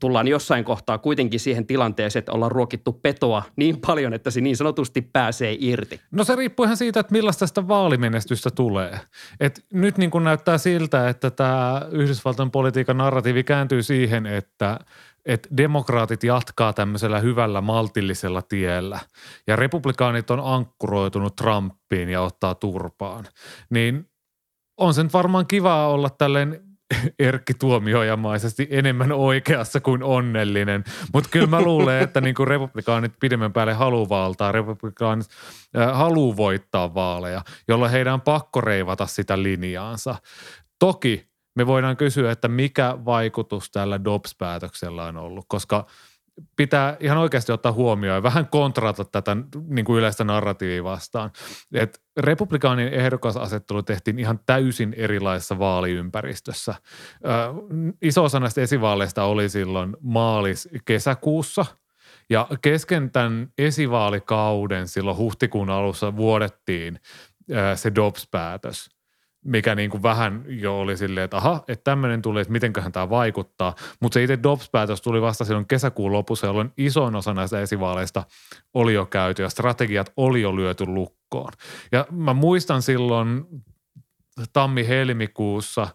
tullaan jossain kohtaa kuitenkin siihen tilanteeseen, että ollaan ruokittu petoa niin paljon, että se niin sanotusti pääsee irti. No se riippuu ihan siitä, että millaista sitä vaalimenestystä tulee. Et nyt niin kuin näyttää siltä, että tämä Yhdysvaltain politiikan narratiivi kääntyy siihen, että että demokraatit jatkaa tämmöisellä hyvällä maltillisella tiellä ja republikaanit on ankkuroitunut Trumpiin ja ottaa turpaan. Niin on se nyt varmaan kivaa olla tälleen Erkki Tuomiojamaisesti enemmän oikeassa kuin onnellinen, mutta kyllä mä luulen, että niinku republikaanit pidemmän päälle haluaa valtaa, republikaanit äh, haluaa voittaa vaaleja, jolloin heidän on pakko reivata sitä linjaansa. Toki me voidaan kysyä, että mikä vaikutus tällä Dobbs-päätöksellä on ollut, koska pitää ihan oikeasti ottaa huomioon ja vähän kontrata tätä niin kuin yleistä narratiivia vastaan. Että republikaanin ehdokasasettelu tehtiin ihan täysin erilaisessa vaaliympäristössä. Ö, iso osa näistä esivaaleista oli silloin maalis-kesäkuussa ja kesken tämän esivaalikauden silloin huhtikuun alussa vuodettiin ö, se Dobbs-päätös, mikä niin kuin vähän jo oli silleen, että aha, että tämmöinen tuli, että mitenköhän tämä vaikuttaa. Mutta se itse Dobbs-päätös tuli vasta silloin kesäkuun lopussa, jolloin isoin osa näistä esivaaleista oli jo käyty ja strategiat oli jo lyöty lukkoon. Ja mä muistan silloin tammi-helmikuussa,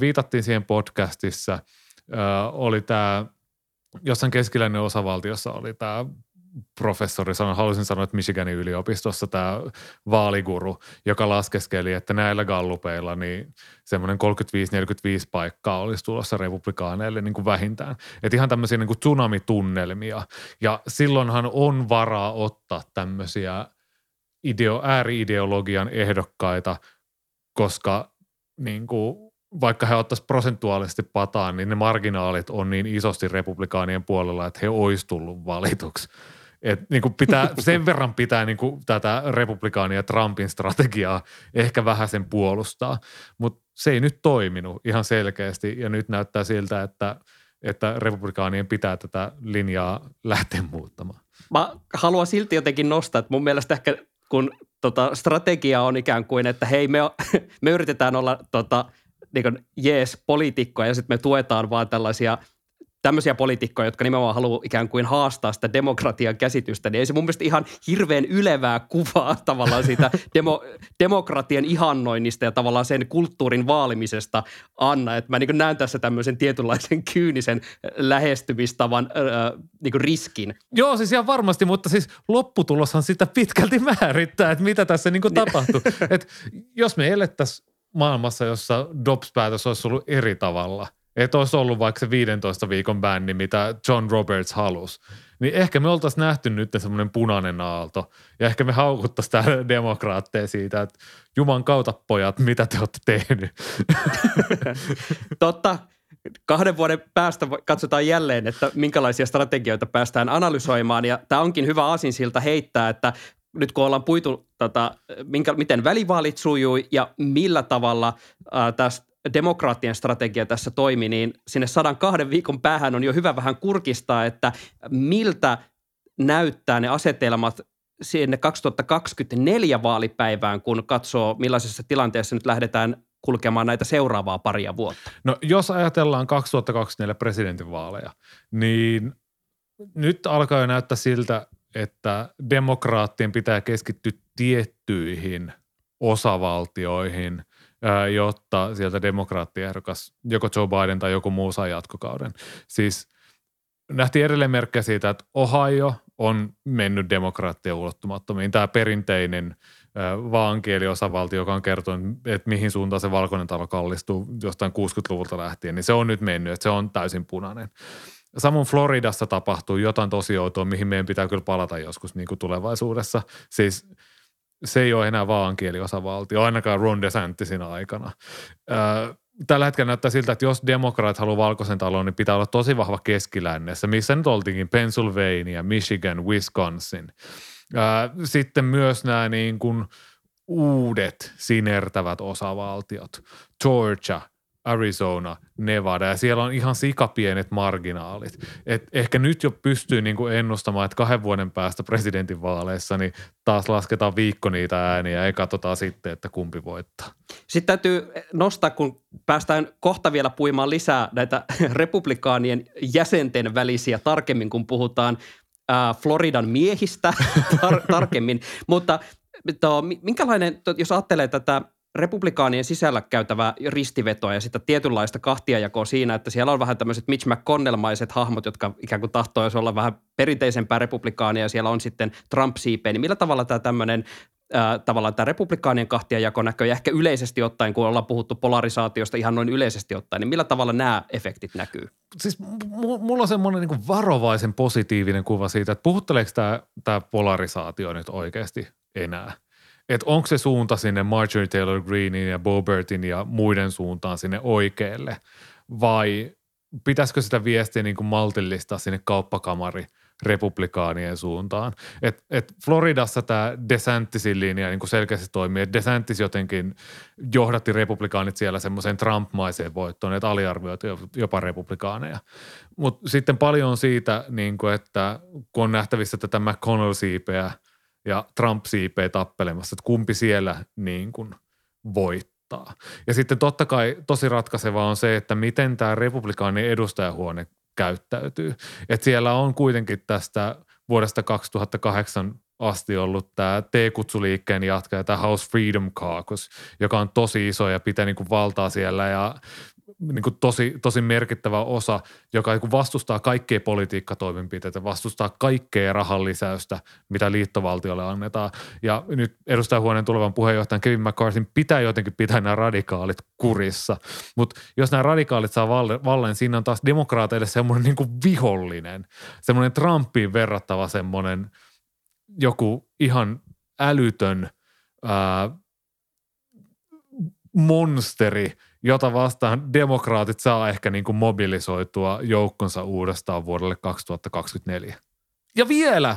viitattiin siihen podcastissa, oli tämä, jossain keskiläinen osavaltiossa oli tämä professori, sanon, halusin sanoa, että Michiganin yliopistossa tämä vaaliguru, joka laskeskeli, että näillä gallupeilla niin semmoinen kolmekymmentäviisi neljäkymmentäviisi paikkaa olisi tulossa republikaaneille niin kuin vähintään. Että ihan tämmöisiä niin kuin tsunamitunnelmia. Ja silloinhan on varaa ottaa tämmöisiä ideo, ääri-ideologian ehdokkaita, koska niin kuin vaikka he ottaisivat prosentuaalisesti pataan, niin ne marginaalit on niin isosti republikaanien puolella, että he olisi tullut valituksi. Että niin kuin pitää, sen verran pitää niin kuin tätä republikaania Trumpin strategiaa ehkä vähän sen puolustaa, mutta se ei nyt toiminut ihan selkeästi ja nyt näyttää siltä, että, että republikaanien pitää tätä linjaa lähteä muuttamaan. Mä haluan silti jotenkin nostaa, että mun mielestä ehkä kun tota strategia on ikään kuin, että hei me, me yritetään olla tota, niin kuin jees poliitikkoja ja sitten me tuetaan vaan tällaisia tämmöisiä poliitikkoja, jotka nimenomaan haluaa ikään kuin haastaa sitä demokratian käsitystä, niin ei se mun mielestä ihan hirveän ylevää kuvaa tavallaan siitä demo, demokratian ihannoinnista ja tavallaan sen kulttuurin vaalimisesta anna. Että mä niin kuin näen tässä tämmöisen tietynlaisen kyynisen lähestymistavan äh, niin kuin riskin. Joo, siis ihan varmasti, mutta siis lopputuloshan sitä pitkälti määrittää, että mitä tässä niin kuin tapahtuu. Että jos me elettäisiin maailmassa, jossa Dobbs-päätös olisi ollut eri tavalla, että olisi ollut vaikka se viidentoista viikon bänni, mitä John Roberts halusi, niin ehkä me oltaisiin nähty nyt semmoinen punainen aalto. Ja ehkä me haukuttaisiin täällä demokraatteja siitä, että juman kautta pojat, mitä te olette tehnyt. Totta. Kahden vuoden päästä katsotaan jälleen, että minkälaisia strategioita päästään analysoimaan. Ja tämä onkin hyvä aasinsilta heittää, että nyt kun ollaan puitu tota, minkä, miten välivaalit sujui ja millä tavalla ää, tästä demokraattien strategia tässä toimi, niin sinne sadankahden viikon päähän on jo hyvä vähän kurkistaa, että miltä näyttää ne asetelmat sinne kaksituhattakaksikymmentäneljä vaalipäivään, kun katsoo millaisessa tilanteessa nyt lähdetään kulkemaan näitä seuraavaa paria vuotta. No jos ajatellaan kaksituhattakaksikymmentäneljä presidentinvaaleja, niin nyt alkaa jo näyttää siltä, että demokraattien pitää keskittyä tiettyihin osavaltioihin, jotta sieltä demokraattiehdokas, joko Joe Biden tai joku muu saa jatkokauden. Siis nähtiin edelleen merkkejä siitä, että Ohio on mennyt demokraattien ulottumattomiin. Tämä perinteinen vaankieliosavaltio, joka on kertonut, että mihin suuntaan se Valkoinen talo kallistuu jostain kuusikymmentäluvulta lähtien, niin se on nyt mennyt, että se on täysin punainen. Samoin Floridassa tapahtuu jotain tosioitua, mihin meidän pitää kyllä palata joskus niin kuin tulevaisuudessa. Siis se ei ole enää vaankieliosavaltio, ainakaan Ron DeSantisin aikana. Tällä hetkellä näyttää siltä, että jos demokraat haluaa Valkoisen talon, niin pitää olla tosi vahva keskilännessä, missä nyt oltiinkin Pennsylvania, Michigan, Wisconsin. Sitten myös nämä niin kuin uudet sinertävät osavaltiot, Georgia, Arizona, Nevada, ja siellä on ihan sikapienet marginaalit. Et ehkä nyt jo pystyy niinku ennustamaan, että kahden vuoden päästä presidentinvaaleissa niin taas lasketaan viikko niitä ääniä ja katsotaan sitten, että kumpi voittaa. Sitten täytyy nostaa, kun päästään kohta vielä puimaan lisää näitä republikaanien jäsenten välisiä tarkemmin, kun puhutaan ää, Floridan miehistä tar- tarkemmin. Mutta to, minkälainen, to, jos ajattelee tätä republikaanien sisällä käytävää ristivetoa ja sitä tietynlaista kahtiajakoa siinä, että siellä on vähän tämmöiset Mitch McConnell-maiset hahmot, jotka ikään kuin tahtoisi olla vähän perinteisempää republikaania ja siellä on sitten Trump-siipeä, niin millä tavalla tämä tämmöinen äh, tavallaan tämä republikaanien kahtiajako näkyy ja ehkä yleisesti ottaen, kun ollaan puhuttu polarisaatiosta ihan noin yleisesti ottaen, niin millä tavalla nämä efektit näkyy? Siis mulla on semmoinen niin kuin varovaisen positiivinen kuva siitä, että puhutteleeko tämä, tämä polarisaatio nyt oikeasti enää? Että onko se suunta sinne Marjorie Taylor Greenin ja Boebertin ja muiden suuntaan sinne oikealle, vai pitäisikö sitä viestiä niin kuin maltillistaa sinne kauppakamari republikaanien suuntaan? Et, et Floridassa tämä DeSantisin linja niin kuin selkeästi toimii, että DeSantis jotenkin johdatti republikaanit siellä semmoiseen Trump-maiseen voittoon, että aliarvioitu jopa republikaaneja. Mutta sitten paljon siitä, niin kuin, että kun on nähtävissä tätä McConnell-siipeä ja Trump siipee tappelemassa, että kumpi siellä niin kuin voittaa. Ja sitten totta kai tosi ratkaisevaa on se, että miten tämä republikaanien edustajahuone käyttäytyy. Että siellä on kuitenkin tästä vuodesta kaksituhattakahdeksan asti ollut tämä T-kutsuliikkeen jatkaja, tämä House Freedom Caucus, joka on tosi iso ja pitää niin kuin valtaa siellä ja niin kuin tosi, tosi merkittävä osa, joka niin kuin vastustaa kaikkea politiikkatoimenpiteitä, vastustaa kaikkea rahan lisäystä, mitä liittovaltiolle annetaan. Ja nyt edustajahuoneen tulevan puheenjohtajan Kevin McCarthyn pitää jotenkin pitää nämä radikaalit kurissa. Mutta jos nämä radikaalit saa vallan, siinä on taas demokraateille semmoinen niin kuin vihollinen, semmoinen Trumpiin verrattava semmoinen joku ihan älytön ää, monsteri, jota vastaan demokraatit saa ehkä niin kuin mobilisoitua joukkonsa uudestaan vuodelle kaksituhattakaksikymmentäneljä. Ja vielä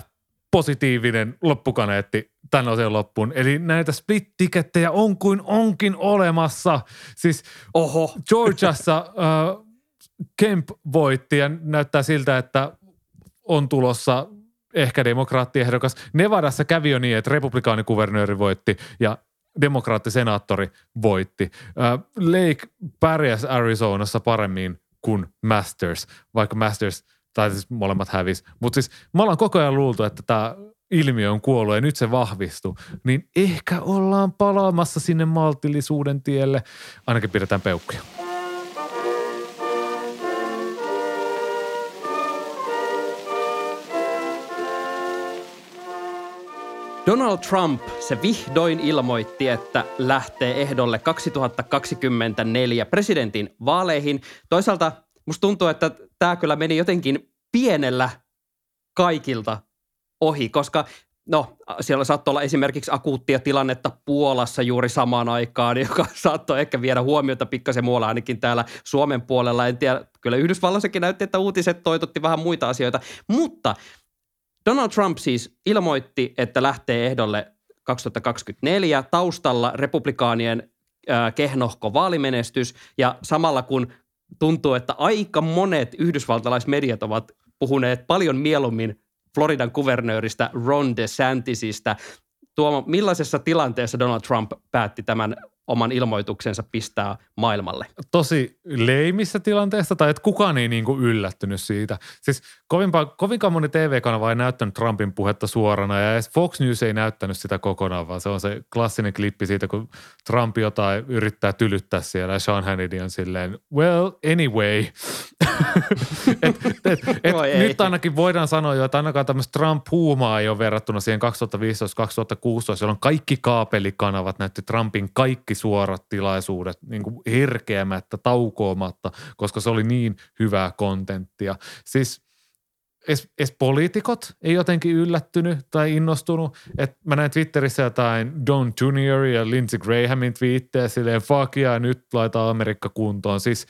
positiivinen loppukaneetti tämän asian loppuun. Eli näitä split-tikettejä on kuin onkin olemassa. Siis oho, Georgiassa äh, Kemp voitti ja näyttää siltä, että on tulossa ehkä demokraattiehdokas. Nevadassa kävi jo niin, että republikaanikuvernööri voitti ja demokraattisenaattori voitti. Lake pärjäsi Arizonassa paremmin kuin Masters, vaikka Masters, tai siis molemmat hävisi. Mutta siis me ollaan koko ajan luultu, että tämä ilmiö on kuollut ja nyt se vahvistuu. Niin ehkä ollaan palaamassa sinne maltillisuuden tielle. Ainakin pidetään peukkuja. Donald Trump, se vihdoin ilmoitti, että lähtee ehdolle kaksituhattakaksikymmentäneljä presidentin vaaleihin. Toisaalta musta tuntuu, että tämä kyllä meni jotenkin pienellä kaikilta ohi, koska no siellä saattoi olla esimerkiksi akuuttia tilannetta Puolassa juuri samaan aikaan, joka saattoi ehkä viedä huomiota pikkasen muualla ainakin täällä Suomen puolella. En tiedä, kyllä Yhdysvallassakin näytti, että uutiset toitotti vähän muita asioita, mutta Donald Trump siis ilmoitti, että lähtee ehdolle kaksituhattakaksikymmentäneljä taustalla republikaanien äh, kehnohko vaalimenestys ja samalla kun tuntuu, että aika monet yhdysvaltalaismediat ovat puhuneet paljon mieluummin Floridan kuvernööristä Ron DeSantisista. Tuomo, millaisessa tilanteessa Donald Trump päätti tämän oman ilmoituksensa pistää maailmalle? Tosi leimissä tilanteessa, tai että kukaan ei niin kuin yllättynyt siitä. Siis kovinkaan moni T V-kanava ei näyttänyt Trumpin puhetta suorana, ja edes Fox News ei näyttänyt sitä kokonaan, vaan se on se klassinen klippi siitä, kun Trump jotain yrittää tylyttää siellä, ja Sean Hannity on silleen, well, anyway. et, et, et no nyt ainakin voidaan sanoa jo, että ainakaan tämmöistä Trump-huumaa ei ole verrattuna siihen kaksituhattaviisitoista kaksituhattakuusitoista, jolloin kaikki kaapelikanavat näytti Trumpin kaikki suorat tilaisuudet niin kuin herkeämättä, taukoamatta, koska se oli niin hyvää kontenttia. Siis es, es poliitikot ei jotenkin yllättynyt tai innostunut. Et mä näin Twitterissä jotain Don Junior ja Lindsey Grahamin twiittejä silleen fuck yeah, nyt laita Amerikka kuntoon. Siis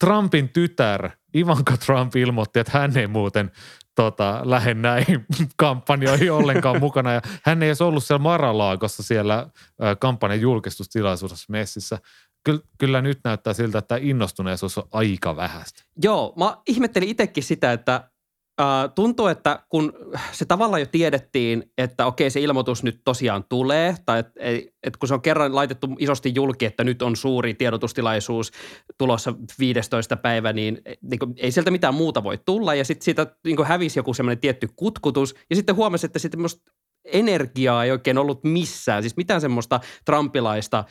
Trumpin tytär Ivanka Trump ilmoitti, että hän ei muuten tota, lähde näihin kampanjoihin ollenkaan mukana. Ja hän ei edes ollut siellä Mar-a-Lagossa siellä kampanjan julkistustilaisuudessa messissä. Kyllä, kyllä nyt näyttää siltä, että innostuneisuus on aika vähäistä. Joo, mä ihmettelin itsekin sitä, että äh, tuntuu, että kun se tavallaan jo tiedettiin, että okei se ilmoitus nyt tosiaan tulee, tai että et kun se on kerran laitettu isosti julki, että nyt on suuri tiedotustilaisuus tulossa viidestoista päivä, niin, niin ei sieltä mitään muuta voi tulla. Ja sitten siitä niin hävisi joku semmoinen tietty kutkutus, ja sitten huomasi, että sitten energiaa ei oikein ollut missään. Siis mitään semmoista trumpilaista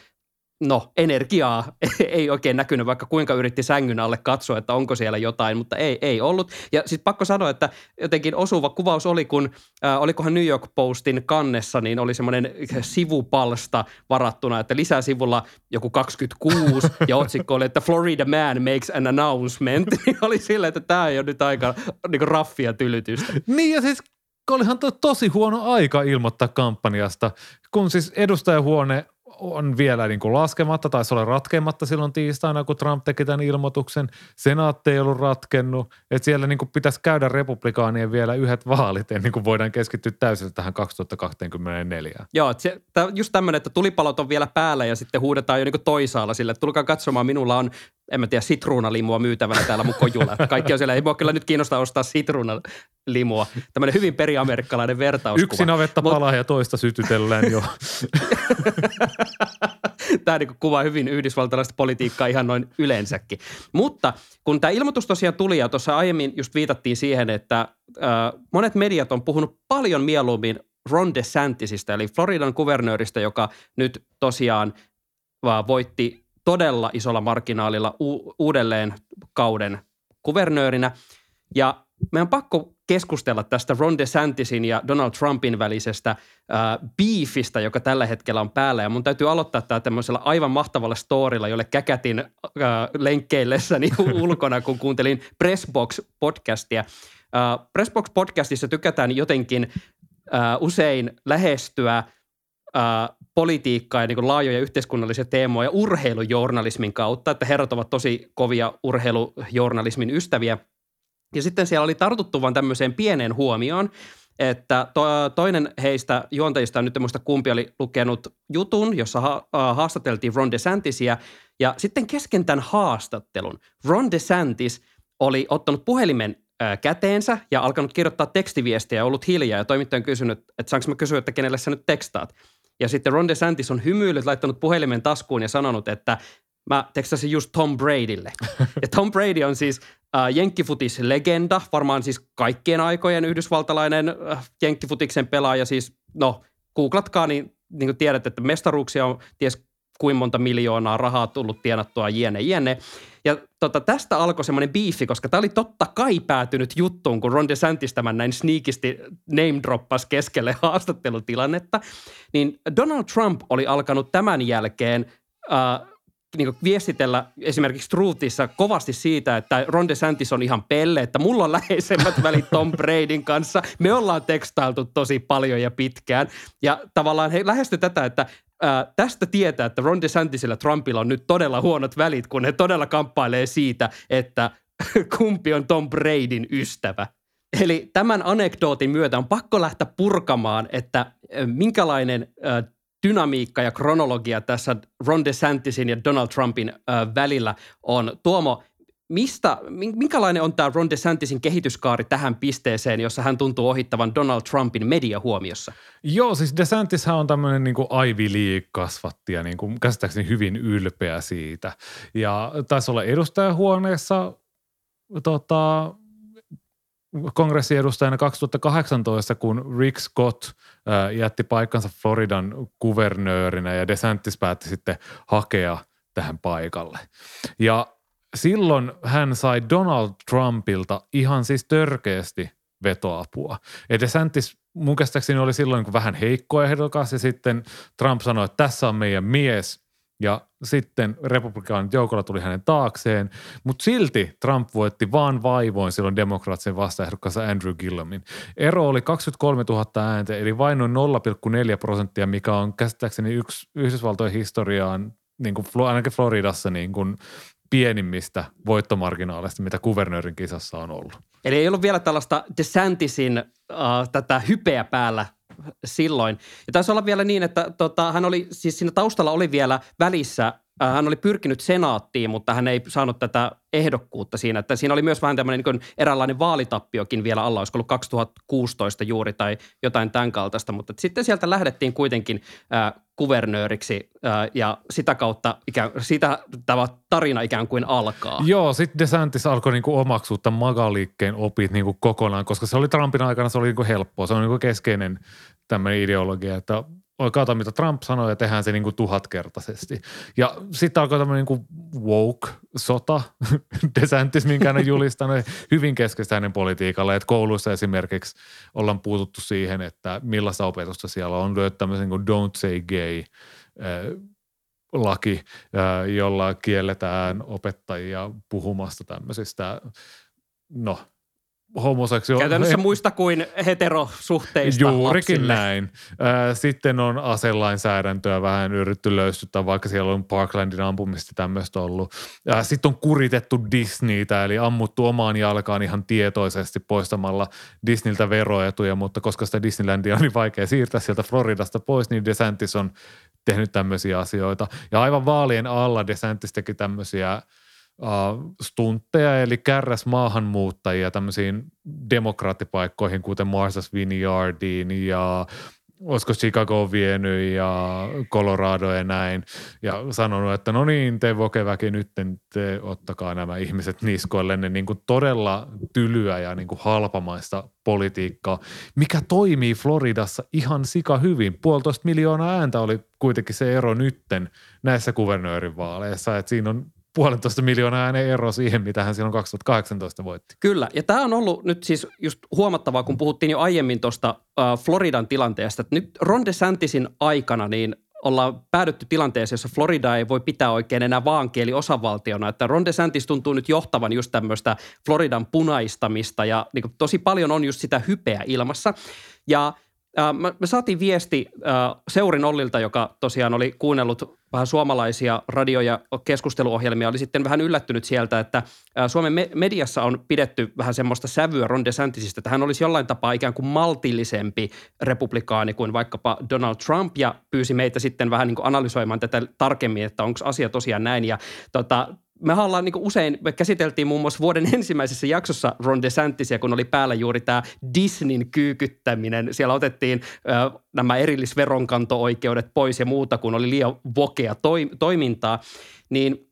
no, energiaa ei oikein näkynyt, vaikka kuinka yritti sängyn alle katsoa, että onko siellä jotain, mutta ei, ei ollut. Ja sitten pakko sanoa, että jotenkin osuva kuvaus oli, kun äh, olikohan New York Postin kannessa, niin oli semmoinen sivupalsta varattuna, että lisäsivulla joku kaksikymmentäkuusi ja otsikko oli, että Florida man makes an announcement. Oli silleen, että tämä ei ole nyt aika niin kuin raffia tylytystä. Niin ja siis olihan to, tosi huono aika ilmoittaa kampanjasta, kun siis edustajahuone on vielä niin kuin laskematta, taisi olla ratkeamatta silloin tiistaina, kun Trump teki tämän ilmoituksen. Senaatti ei ollut ratkennut, että siellä niin kuin pitäisi käydä republikaanien vielä yhdet vaalit, ennen kuin voidaan keskittyä täysin tähän kaksituhattakaksikymmentäneljä. Joo, se, just tämmöinen, että tulipalot on vielä päällä ja sitten huudetaan jo niin kuin toisaalla sille, että tulkaa katsomaan, minulla on, en mä tiedä, sitruunalimua myytävänä täällä mun kojulla. Kaikki on siellä, ei mua kyllä nyt kiinnostaa ostaa sitruunalimua. Tämmöinen hyvin periamerikkalainen vertauskuva. Yksi navetta Mut... palaa ja toista sytytellään jo. Tämä niin kuvaa hyvin yhdysvaltalaista politiikkaa ihan noin yleensäkin. Mutta kun tämä ilmoitus tosiaan tuli ja tuossa aiemmin just viitattiin siihen, että ö, monet mediat on puhunut paljon mieluummin Ron DeSantisista, eli Floridan kuvernööristä, joka nyt tosiaan vaan voitti todella isolla marginaalilla u- uudelleen kauden kuvernöörinä. Ja meidän on pakko keskustella tästä Ron DeSantisin ja Donald Trumpin välisestä äh, beefistä, joka tällä hetkellä on päällä. Ja mun täytyy aloittaa tämä tämmöisellä aivan mahtavalla storilla, jolle käkätin äh, lenkkeillessäni ulkona, kun kuuntelin Pressbox-podcastia. Äh, Pressbox-podcastissa tykätään jotenkin äh, usein lähestyä Äh, politiikkaa ja niin kuin laajoja yhteiskunnallisia teemoja urheilujournalismin kautta, että herrat ovat tosi kovia urheilujournalismin ystäviä. Ja sitten siellä oli tartuttu vaan tämmöiseen pieneen huomioon, että to- toinen heistä juontajista, nyt en muista kumpi, oli lukenut jutun, jossa ha- haastateltiin Ron DeSantisia, ja sitten kesken tämän haastattelun Ron DeSantis oli ottanut puhelimen käteensä ja alkanut kirjoittaa tekstiviestiä ja ollut hiljaa ja toimittaja on kysynyt, että saanko mä kysyä, että kenelle sä nyt tekstaat. Ja sitten Ron DeSantis on hymyillyt, laittanut puhelimen taskuun ja sanonut, että mä tekstasin just Tom Bradylle. Ja Tom Brady on siis äh, jenkkifutislegenda, varmaan siis kaikkien aikojen yhdysvaltalainen äh, jenkkifutiksen pelaaja. Siis no, googlatkaa, niin, niin kuin tiedät, että mestaruuksia on ties kuinka monta miljoonaa rahaa tullut tienattua, jne, jne. Ja tota, tästä alkoi semmoinen biifi, koska tämä oli totta kai päätynyt juttuun, kun Ron DeSantis tämän näin sneakisti name-droppasi keskelle haastattelutilannetta. Niin Donald Trump oli alkanut tämän jälkeen äh, niin viestitellä esimerkiksi Truthissa kovasti siitä, että Ron DeSantis on ihan pelle, että mulla on läheisemmät välit Tom Bradyn kanssa. Me ollaan tekstailtu tosi paljon ja pitkään. Ja tavallaan he lähesty tätä, että Äh, tästä tietää, että Ron DeSantisilla Trumpilla on nyt todella huonot välit, kun he todella kamppailee siitä, että kumpi on Tom Bradyn ystävä. Eli tämän anekdootin myötä on pakko lähteä purkamaan, että minkälainen dynamiikka ja kronologia tässä Ron DeSantisin ja Donald Trumpin välillä on. Tuomo, mistä, minkälainen on tämä Ron DeSantisin kehityskaari tähän pisteeseen, jossa hän tuntuu ohittavan Donald Trumpin mediahuomiossa? Joo, siis DeSantishan on tämmöinen niin kuin Ivy League-kasvatti ja niin kuin käsittääkseni hyvin ylpeä siitä. Ja taisi olla edustajahuoneessa tota, kongressiedustajana kaksituhattakahdeksantoista, kun Rick Scott äh, jätti paikkansa Floridan kuvernöörinä ja DeSantis päätti sitten hakea tähän paikalle. Ja silloin hän sai Donald Trumpilta ihan siis törkeästi vetoapua. Ja DeSantis mun käsittääkseni oli silloin niin vähän heikko ehdokas ja sitten Trump sanoi, että tässä on meidän mies ja sitten republikaanit joukolla tuli hänen taakseen, mutta silti Trump voitti vaan vaivoin silloin demokraattisen vastaehdokkaansa Andrew Gilliamin. Ero oli kaksikymmentäkolmetuhatta ääntä eli vain noin nolla pilkku neljä prosenttia, mikä on käsittääkseni yksi Yhdysvaltojen historiaan, niin kuin, ainakin Floridassa niin kuin pienimmistä voittomarginaaleista, mitä kuvernöörin kisassa on ollut. Eli ei ollut vielä tällaista DeSantisin äh, tätä hypeä päällä silloin. Ja taisi olla vielä niin, että tota, hän oli, siis siinä taustalla oli vielä välissä, äh, hän oli pyrkinyt senaattiin, mutta hän ei saanut tätä ehdokkuutta siinä. Että siinä oli myös vähän tämmöinen niin eräänlainen vaalitappiokin vielä alla, olisiko ollut kaksituhattakuusitoista juuri tai jotain tämän kaltaista, mutta sitten sieltä lähdettiin kuitenkin äh, kuvernööriksi äh, ja sitä kautta ikään, sitä tämä tarina ikään kuin alkaa. Joo, sitten DeSantis alkoi niin kuin omaksua tämän MAGA-liikkeen opit niin kuin kokonaan, koska se oli Trumpin aikana, se oli niin kuin helppoa, se on niin kuin keskeinen tämmöinen ideologia, että kautta mitä Trump sanoi ja tehdään se niin kuin tuhatkertaisesti. Ja sitten alkoi tämmöinen niin kuin woke-sota, DeSantis, minkä hän julistanut, hyvin keskeistä hänen politiikalla, että kouluissa esimerkiksi ollaan puututtu siihen, että millaista opetusta siellä on, lyöty tämmöisen niin kuin don't say gay laki, jolla kielletään opettajia puhumasta tämmöisistä, no, homoseksuaali. Käytännössä muista kuin heterosuhteista juurikin lapsille. Näin. Sitten on aselainsäädäntöä vähän yritetty löystyttää, vaikka siellä on Parklandin ampumista tämmöistä ollut. Sitten on kuritettu Disneytä, eli ammuttu omaan jalkaan ihan tietoisesti poistamalla Disneyltä veroetuja, mutta koska sitä Disneylandia on niin vaikea siirtää sieltä Floridasta pois, niin DeSantis on tehnyt tämmöisiä asioita. Ja aivan vaalien alla DeSantis teki tämmöisiä stuntteja, eli kärräs maahanmuuttajia tämmöisiin demokraattipaikkoihin, kuten Martha's Vineyardiin ja olisiko Chicago vienyt ja Colorado ja näin, ja sanonut, että no niin, te vokeväki, nyt te ottakaa nämä ihmiset niskoillenne, niin kuin todella tylyä ja niin kuin halpamaista politiikkaa, mikä toimii Floridassa ihan sika hyvin. Puolitoista miljoonaa ääntä oli kuitenkin se ero nytten näissä kuvernöörivaaleissa, että siinä on puolentoista miljoonaa ääneen ero siihen, mitä hän silloin kaksituhattakahdeksantoista voitti. Kyllä, ja tämä on ollut nyt siis just huomattavaa, kun puhuttiin jo aiemmin tuosta äh, Floridan tilanteesta, että nyt Ron DeSantisin aikana niin ollaan päädytty tilanteeseen, jossa Florida ei voi pitää oikein enää vaankieliosavaltiona, että Ron DeSantis tuntuu nyt johtavan just tämmöistä Floridan punaistamista ja niin kuin tosi paljon on just sitä hypeä ilmassa ja me saatiin viesti Seurin Ollilta, joka tosiaan oli kuunnellut vähän suomalaisia radio- ja keskusteluohjelmia, oli sitten vähän yllättynyt sieltä, että Suomen mediassa on pidetty vähän semmoista sävyä Ron DeSantisista, että hän olisi jollain tapaa ikään kuin maltillisempi republikaani kuin vaikkapa Donald Trump ja pyysi meitä sitten vähän niin kuin analysoimaan tätä tarkemmin, että onko asia tosiaan näin ja tota mehän ollaan niin kuin usein, me käsiteltiin muun muassa vuoden ensimmäisessä jaksossa Ron DeSantisia, kun oli päällä juuri tämä Disneyn kyykyttäminen. Siellä otettiin ö, nämä erillisveronkanto-oikeudet pois ja muuta, kun oli liian vokea toi, toimintaa. Niin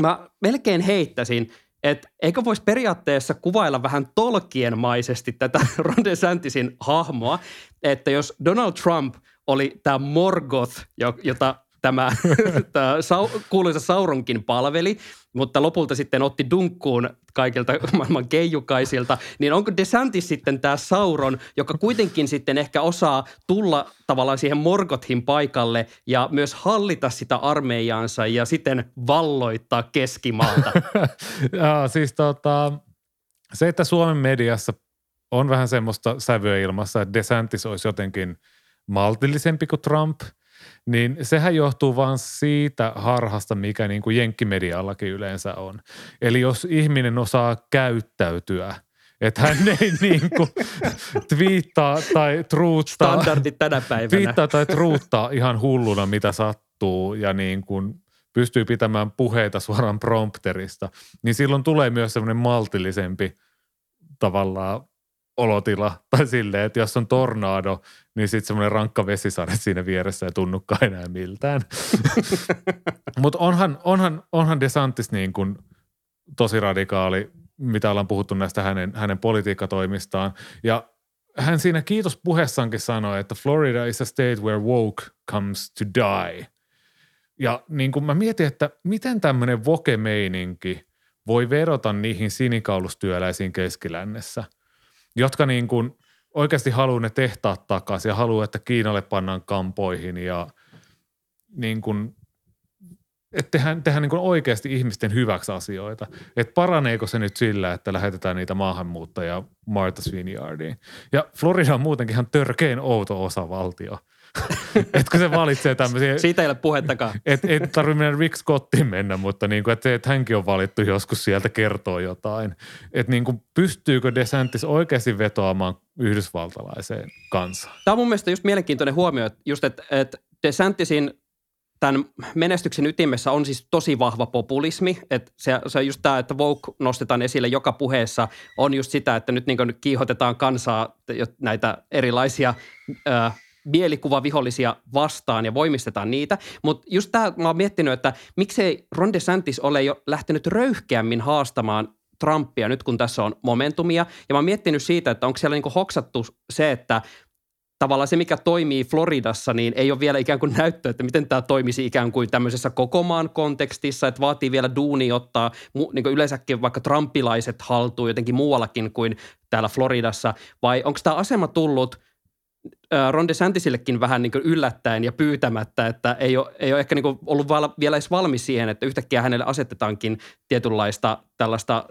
mä melkein heittäisin, että eikö voisi periaatteessa kuvailla vähän tolkienmaisesti tätä Ron DeSantisin hahmoa, että jos Donald Trump oli tämä Morgoth, jota tämä, tämä kuuluisa Sauronkin palveli, mutta lopulta sitten otti dunkkuun kaikilta maailman keijukaisilta, niin onko DeSantis sitten tämä Sauron, joka kuitenkin sitten ehkä osaa tulla tavallaan siihen Morgothin paikalle ja myös hallita sitä armeijaansa ja sitten valloittaa keskimaalta? Jaa, siis tota, se, että Suomen mediassa on vähän semmoista sävyä ilmassa, että DeSantis olisi jotenkin maltillisempi kuin Trump, niin sehän johtuu vaan siitä harhasta, mikä niin kuin jenkkimediallakin yleensä on. Eli jos ihminen osaa käyttäytyä Että hän ei niin kuin twiittaa tai truuttaa. Standardit tänä päivänä. Twiittaa tai truuttaa ihan hulluna, mitä sattuu ja niin kuin pystyy pitämään puheita suoraan prompterista. Niin silloin tulee myös semmoinen maltillisempi tavallaan olotila tai silleen, että jos on tornado, niin sitten semmoinen rankka vesisade siinä vieressä ei tunnukaan enää miltään. Mutta onhan, onhan, onhan DeSantis niin kuin tosi radikaali, mitä ollaan puhuttu näistä hänen, hänen politiikkatoimistaan. Ja hän siinä kiitos puheessaankin sanoi, että Florida is a state where woke comes to die. Ja niin kuin mä mietin, että miten tämmöinen woke-meininki voi vedota niihin sinikaulustyöläisiin keskilännessä, jotka niin kuin oikeasti haluaa ne tehtaat takaisin ja haluaa, että Kiinalle pannaan kampoihin ja niin kuin, että tehdään, tehdään niin kuin oikeasti ihmisten hyväksi asioita. Että paraneeko se nyt sillä, että lähetetään niitä maahanmuuttajia Martha's Vineyardiin. Ja Florida on muutenkin ihan törkein outo osavaltio. Että kun se valitsee tämmöisiä... Siitä ei ole puhettakaan. Että ei tarvitse mennä Rick Scottiin mennä, mutta niin kuin, että, että hänkin on valittu joskus sieltä kertoo jotain. Että niin kuin, pystyykö DeSantis oikeasti vetoamaan yhdysvaltalaiseen kansaan? Tämä on mun mielestä just mielenkiintoinen huomio, että just, että, että DeSantisin tämän menestyksen ytimessä on siis tosi vahva populismi, että se, se on just tämä, että woke nostetaan esille joka puheessa, on just sitä, että nyt niin kuin kiihotetaan kansaa näitä erilaisia... Öö, mielikuvavihollisia vastaan ja voimistetaan niitä. Mutta just tämä, mä oon miettinyt, että miksei Ron DeSantis ole jo lähtenyt röyhkeämmin haastamaan Trumpia nyt, kun tässä on momentumia. Ja mä oon miettinyt siitä, että onko siellä niinku hoksattu se, että tavallaan se, mikä toimii Floridassa, niin ei ole vielä ikään kuin näyttöä, että miten tämä toimisi ikään kuin tämmöisessä koko maan kontekstissa, että vaatii vielä duunia ottaa niin kuin yleensäkin vaikka trumpilaiset haltuun jotenkin muuallakin kuin täällä Floridassa. Vai onko tämä asema tullut Ron DeSantisillekin vähän niin kuin yllättäen ja pyytämättä, että ei ole, ei ole ehkä niin kuin ollut vielä edes valmis siihen, että yhtäkkiä hänelle asetetaankin tietynlaista tällaista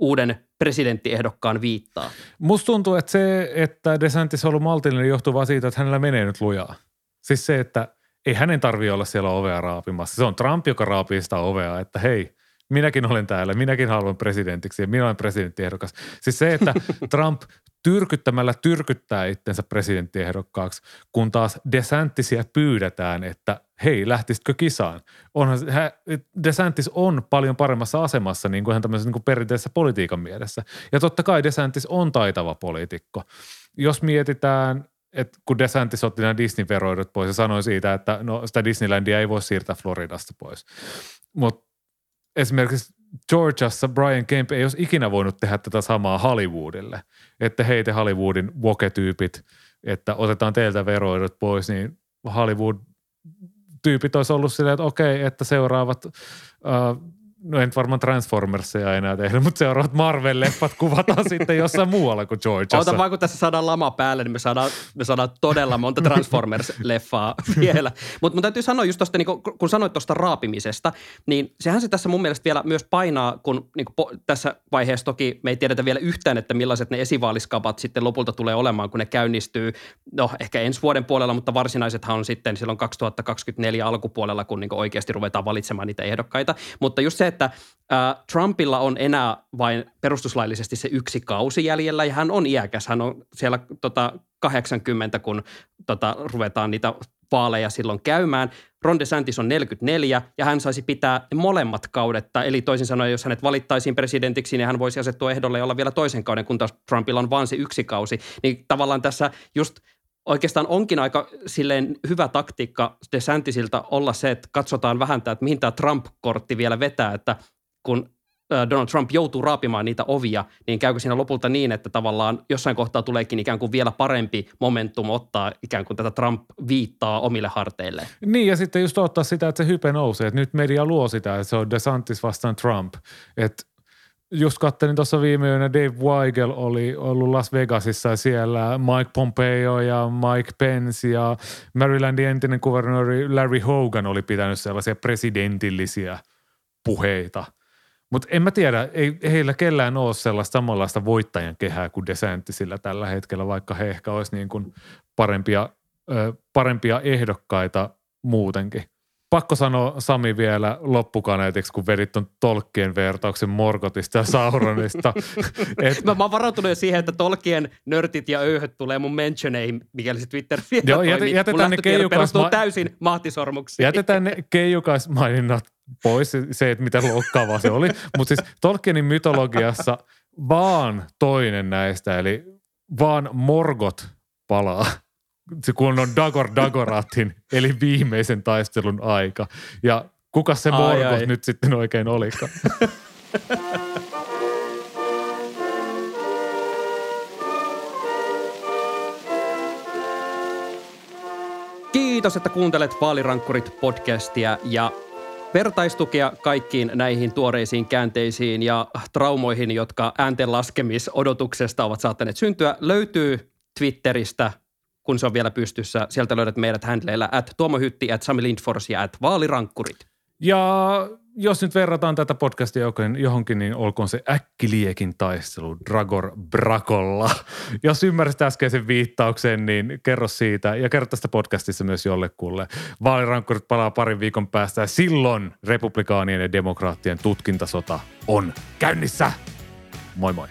uuden presidenttiehdokkaan viittaa. Musta tuntuu, että se, että DeSantis on ollut maltillinen, johtuu vaan siitä, että hänellä menee nyt lujaa. Siis se, että ei hänen tarvitse olla siellä ovea raapimassa. Se on Trump, joka raapii sitä ovea, että hei, minäkin olen täällä, minäkin haluan presidentiksi ja minä olen presidenttiehdokas. Siis se, että Trump tyrkyttämällä tyrkyttää itsensä presidenttiehdokkaaksi, kun taas DeSantisia pyydetään, että hei, lähtisitkö kisaan? Onhan, DeSantis on paljon paremmassa asemassa niin kuin hän tämmöisessä niin kuin perinteisessä politiikan mielessä. Ja totta kai DeSantis on taitava poliitikko. Jos mietitään, että kun DeSantis otti nämä Disney-veroidut pois ja sanoi siitä, että no sitä Disneylandia ei voi siirtää Floridasta pois. Mutta esimerkiksi Georgiassa Brian Kemp ei olisi ikinä voinut tehdä tätä samaa Hollywoodille, että hei te Hollywoodin woke-tyypit, että otetaan teiltä veroidut pois, niin Hollywood-tyypit olisi ollut silleen, että okei, että seuraavat, äh, no en varmaan Transformersia enää tehdä, mutta seuraavat Marvel-leffat kuvataan sitten jossain muualla kuin Georgiassa. Ota vaan, kun tässä saadaan lama päälle, niin me saadaan, me saadaan todella monta Transformers-leffaa vielä. Mutta mun täytyy sanoa just tuosta, niin kun sanoit tuosta raapimisesta, niin sehän se tässä mun mielestä vielä myös painaa, kun niin po, tässä vaiheessa toki me ei tiedetä vielä yhtään, että millaiset ne esivaaliskapat sitten lopulta tulee olemaan, kun ne käynnistyy, no ehkä ensi vuoden puolella, mutta varsinaisethan on sitten silloin kaksituhattakaksikymmentäneljä alkupuolella, kun niin oikeasti ruvetaan valitsemaan niitä ehdokkaita, mutta just se, että ä, Trumpilla on enää vain perustuslaillisesti se yksi kausi jäljellä ja hän on iäkäs. Hän on siellä tota, kahdeksankymmentä, kun tota, ruvetaan niitä vaaleja silloin käymään. Ron DeSantis on neljäkymmentäneljä ja hän saisi pitää molemmat kaudet. Eli toisin sanoen, jos hänet valittaisiin presidentiksi, niin hän voisi asettua ehdolle ja olla vielä toisen kauden, kun taas Trumpilla on vain se yksi kausi. Niin tavallaan tässä just oikeastaan onkin aika silleen hyvä taktiikka DeSantisilta olla se, että katsotaan vähän tämä, että mihin tämä Trump-kortti vielä vetää, että kun Donald Trump joutuu raapimaan niitä ovia, niin käykö siinä lopulta niin, että tavallaan jossain kohtaa tuleekin ikään kuin vielä parempi momentum ottaa ikään kuin tätä Trump-viittaa omille harteilleen. Niin ja sitten just ottaa sitä, että se hype nousee, että nyt media luo sitä, että se on DeSantis vastaan Trump, että just kattelin tuossa viime yönä, Dave Weigel oli ollut Las Vegasissa siellä, Mike Pompeo ja Mike Pence ja Marylandin entinen kuvernööri Larry Hogan oli pitänyt sellaisia presidentillisiä puheita. Mutta en mä tiedä, ei heillä kellään ole sellaista samanlaista voittajan kehää kuin DeSantisillä tällä hetkellä, vaikka he ehkä olisi niin kuin parempia, parempia ehdokkaita muutenkin. Pakko sanoa Sami vielä loppukaneetiksi, kun vedit ton Tolkien vertauksen Morgotista ja Sauronista. Et... No mä oon varautunut jo siihen, että Tolkien nörtit ja öyhöt tulee mun mentioneihin, mikäli se Twitter vielä Joo, toimii. Jät- jätetään mun lähtötiedot perustuu ma- täysin mahtisormuksiin. Jätetään ne keijukaismaininnat pois, se että mitä loukkaavaa se oli. Mutta siis Tolkienin mytologiassa vaan toinen näistä, eli vaan Morgot palaa. Se kun on Dagor Dagoratin, eli viimeisen taistelun aika. Ja kuka se Morgoth nyt sitten oikein olikaan? Kiitos, että kuuntelet Vaalirankkurit-podcastia ja vertaistukea kaikkiin näihin tuoreisiin käänteisiin ja traumoihin, jotka äänten laskemisodotuksesta ovat saattaneet syntyä, löytyy Twitteristä, kun se on vielä pystyssä. Sieltä löydät meidät handleillä at Tuomo Hytti, at Sami Lindfors ja at Vaalirankkurit. Ja jos nyt verrataan tätä podcastia johonkin, niin olkoon se äkkiliekin taistelu Dragor Brakolla. Jos ymmärsit äskeisen viittauksen, niin kerro siitä ja kerro tästä podcastista myös jollekulle. Vaalirankkurit palaa parin viikon päästä ja silloin republikaanien ja demokraattien tutkintasota on käynnissä. Moi moi.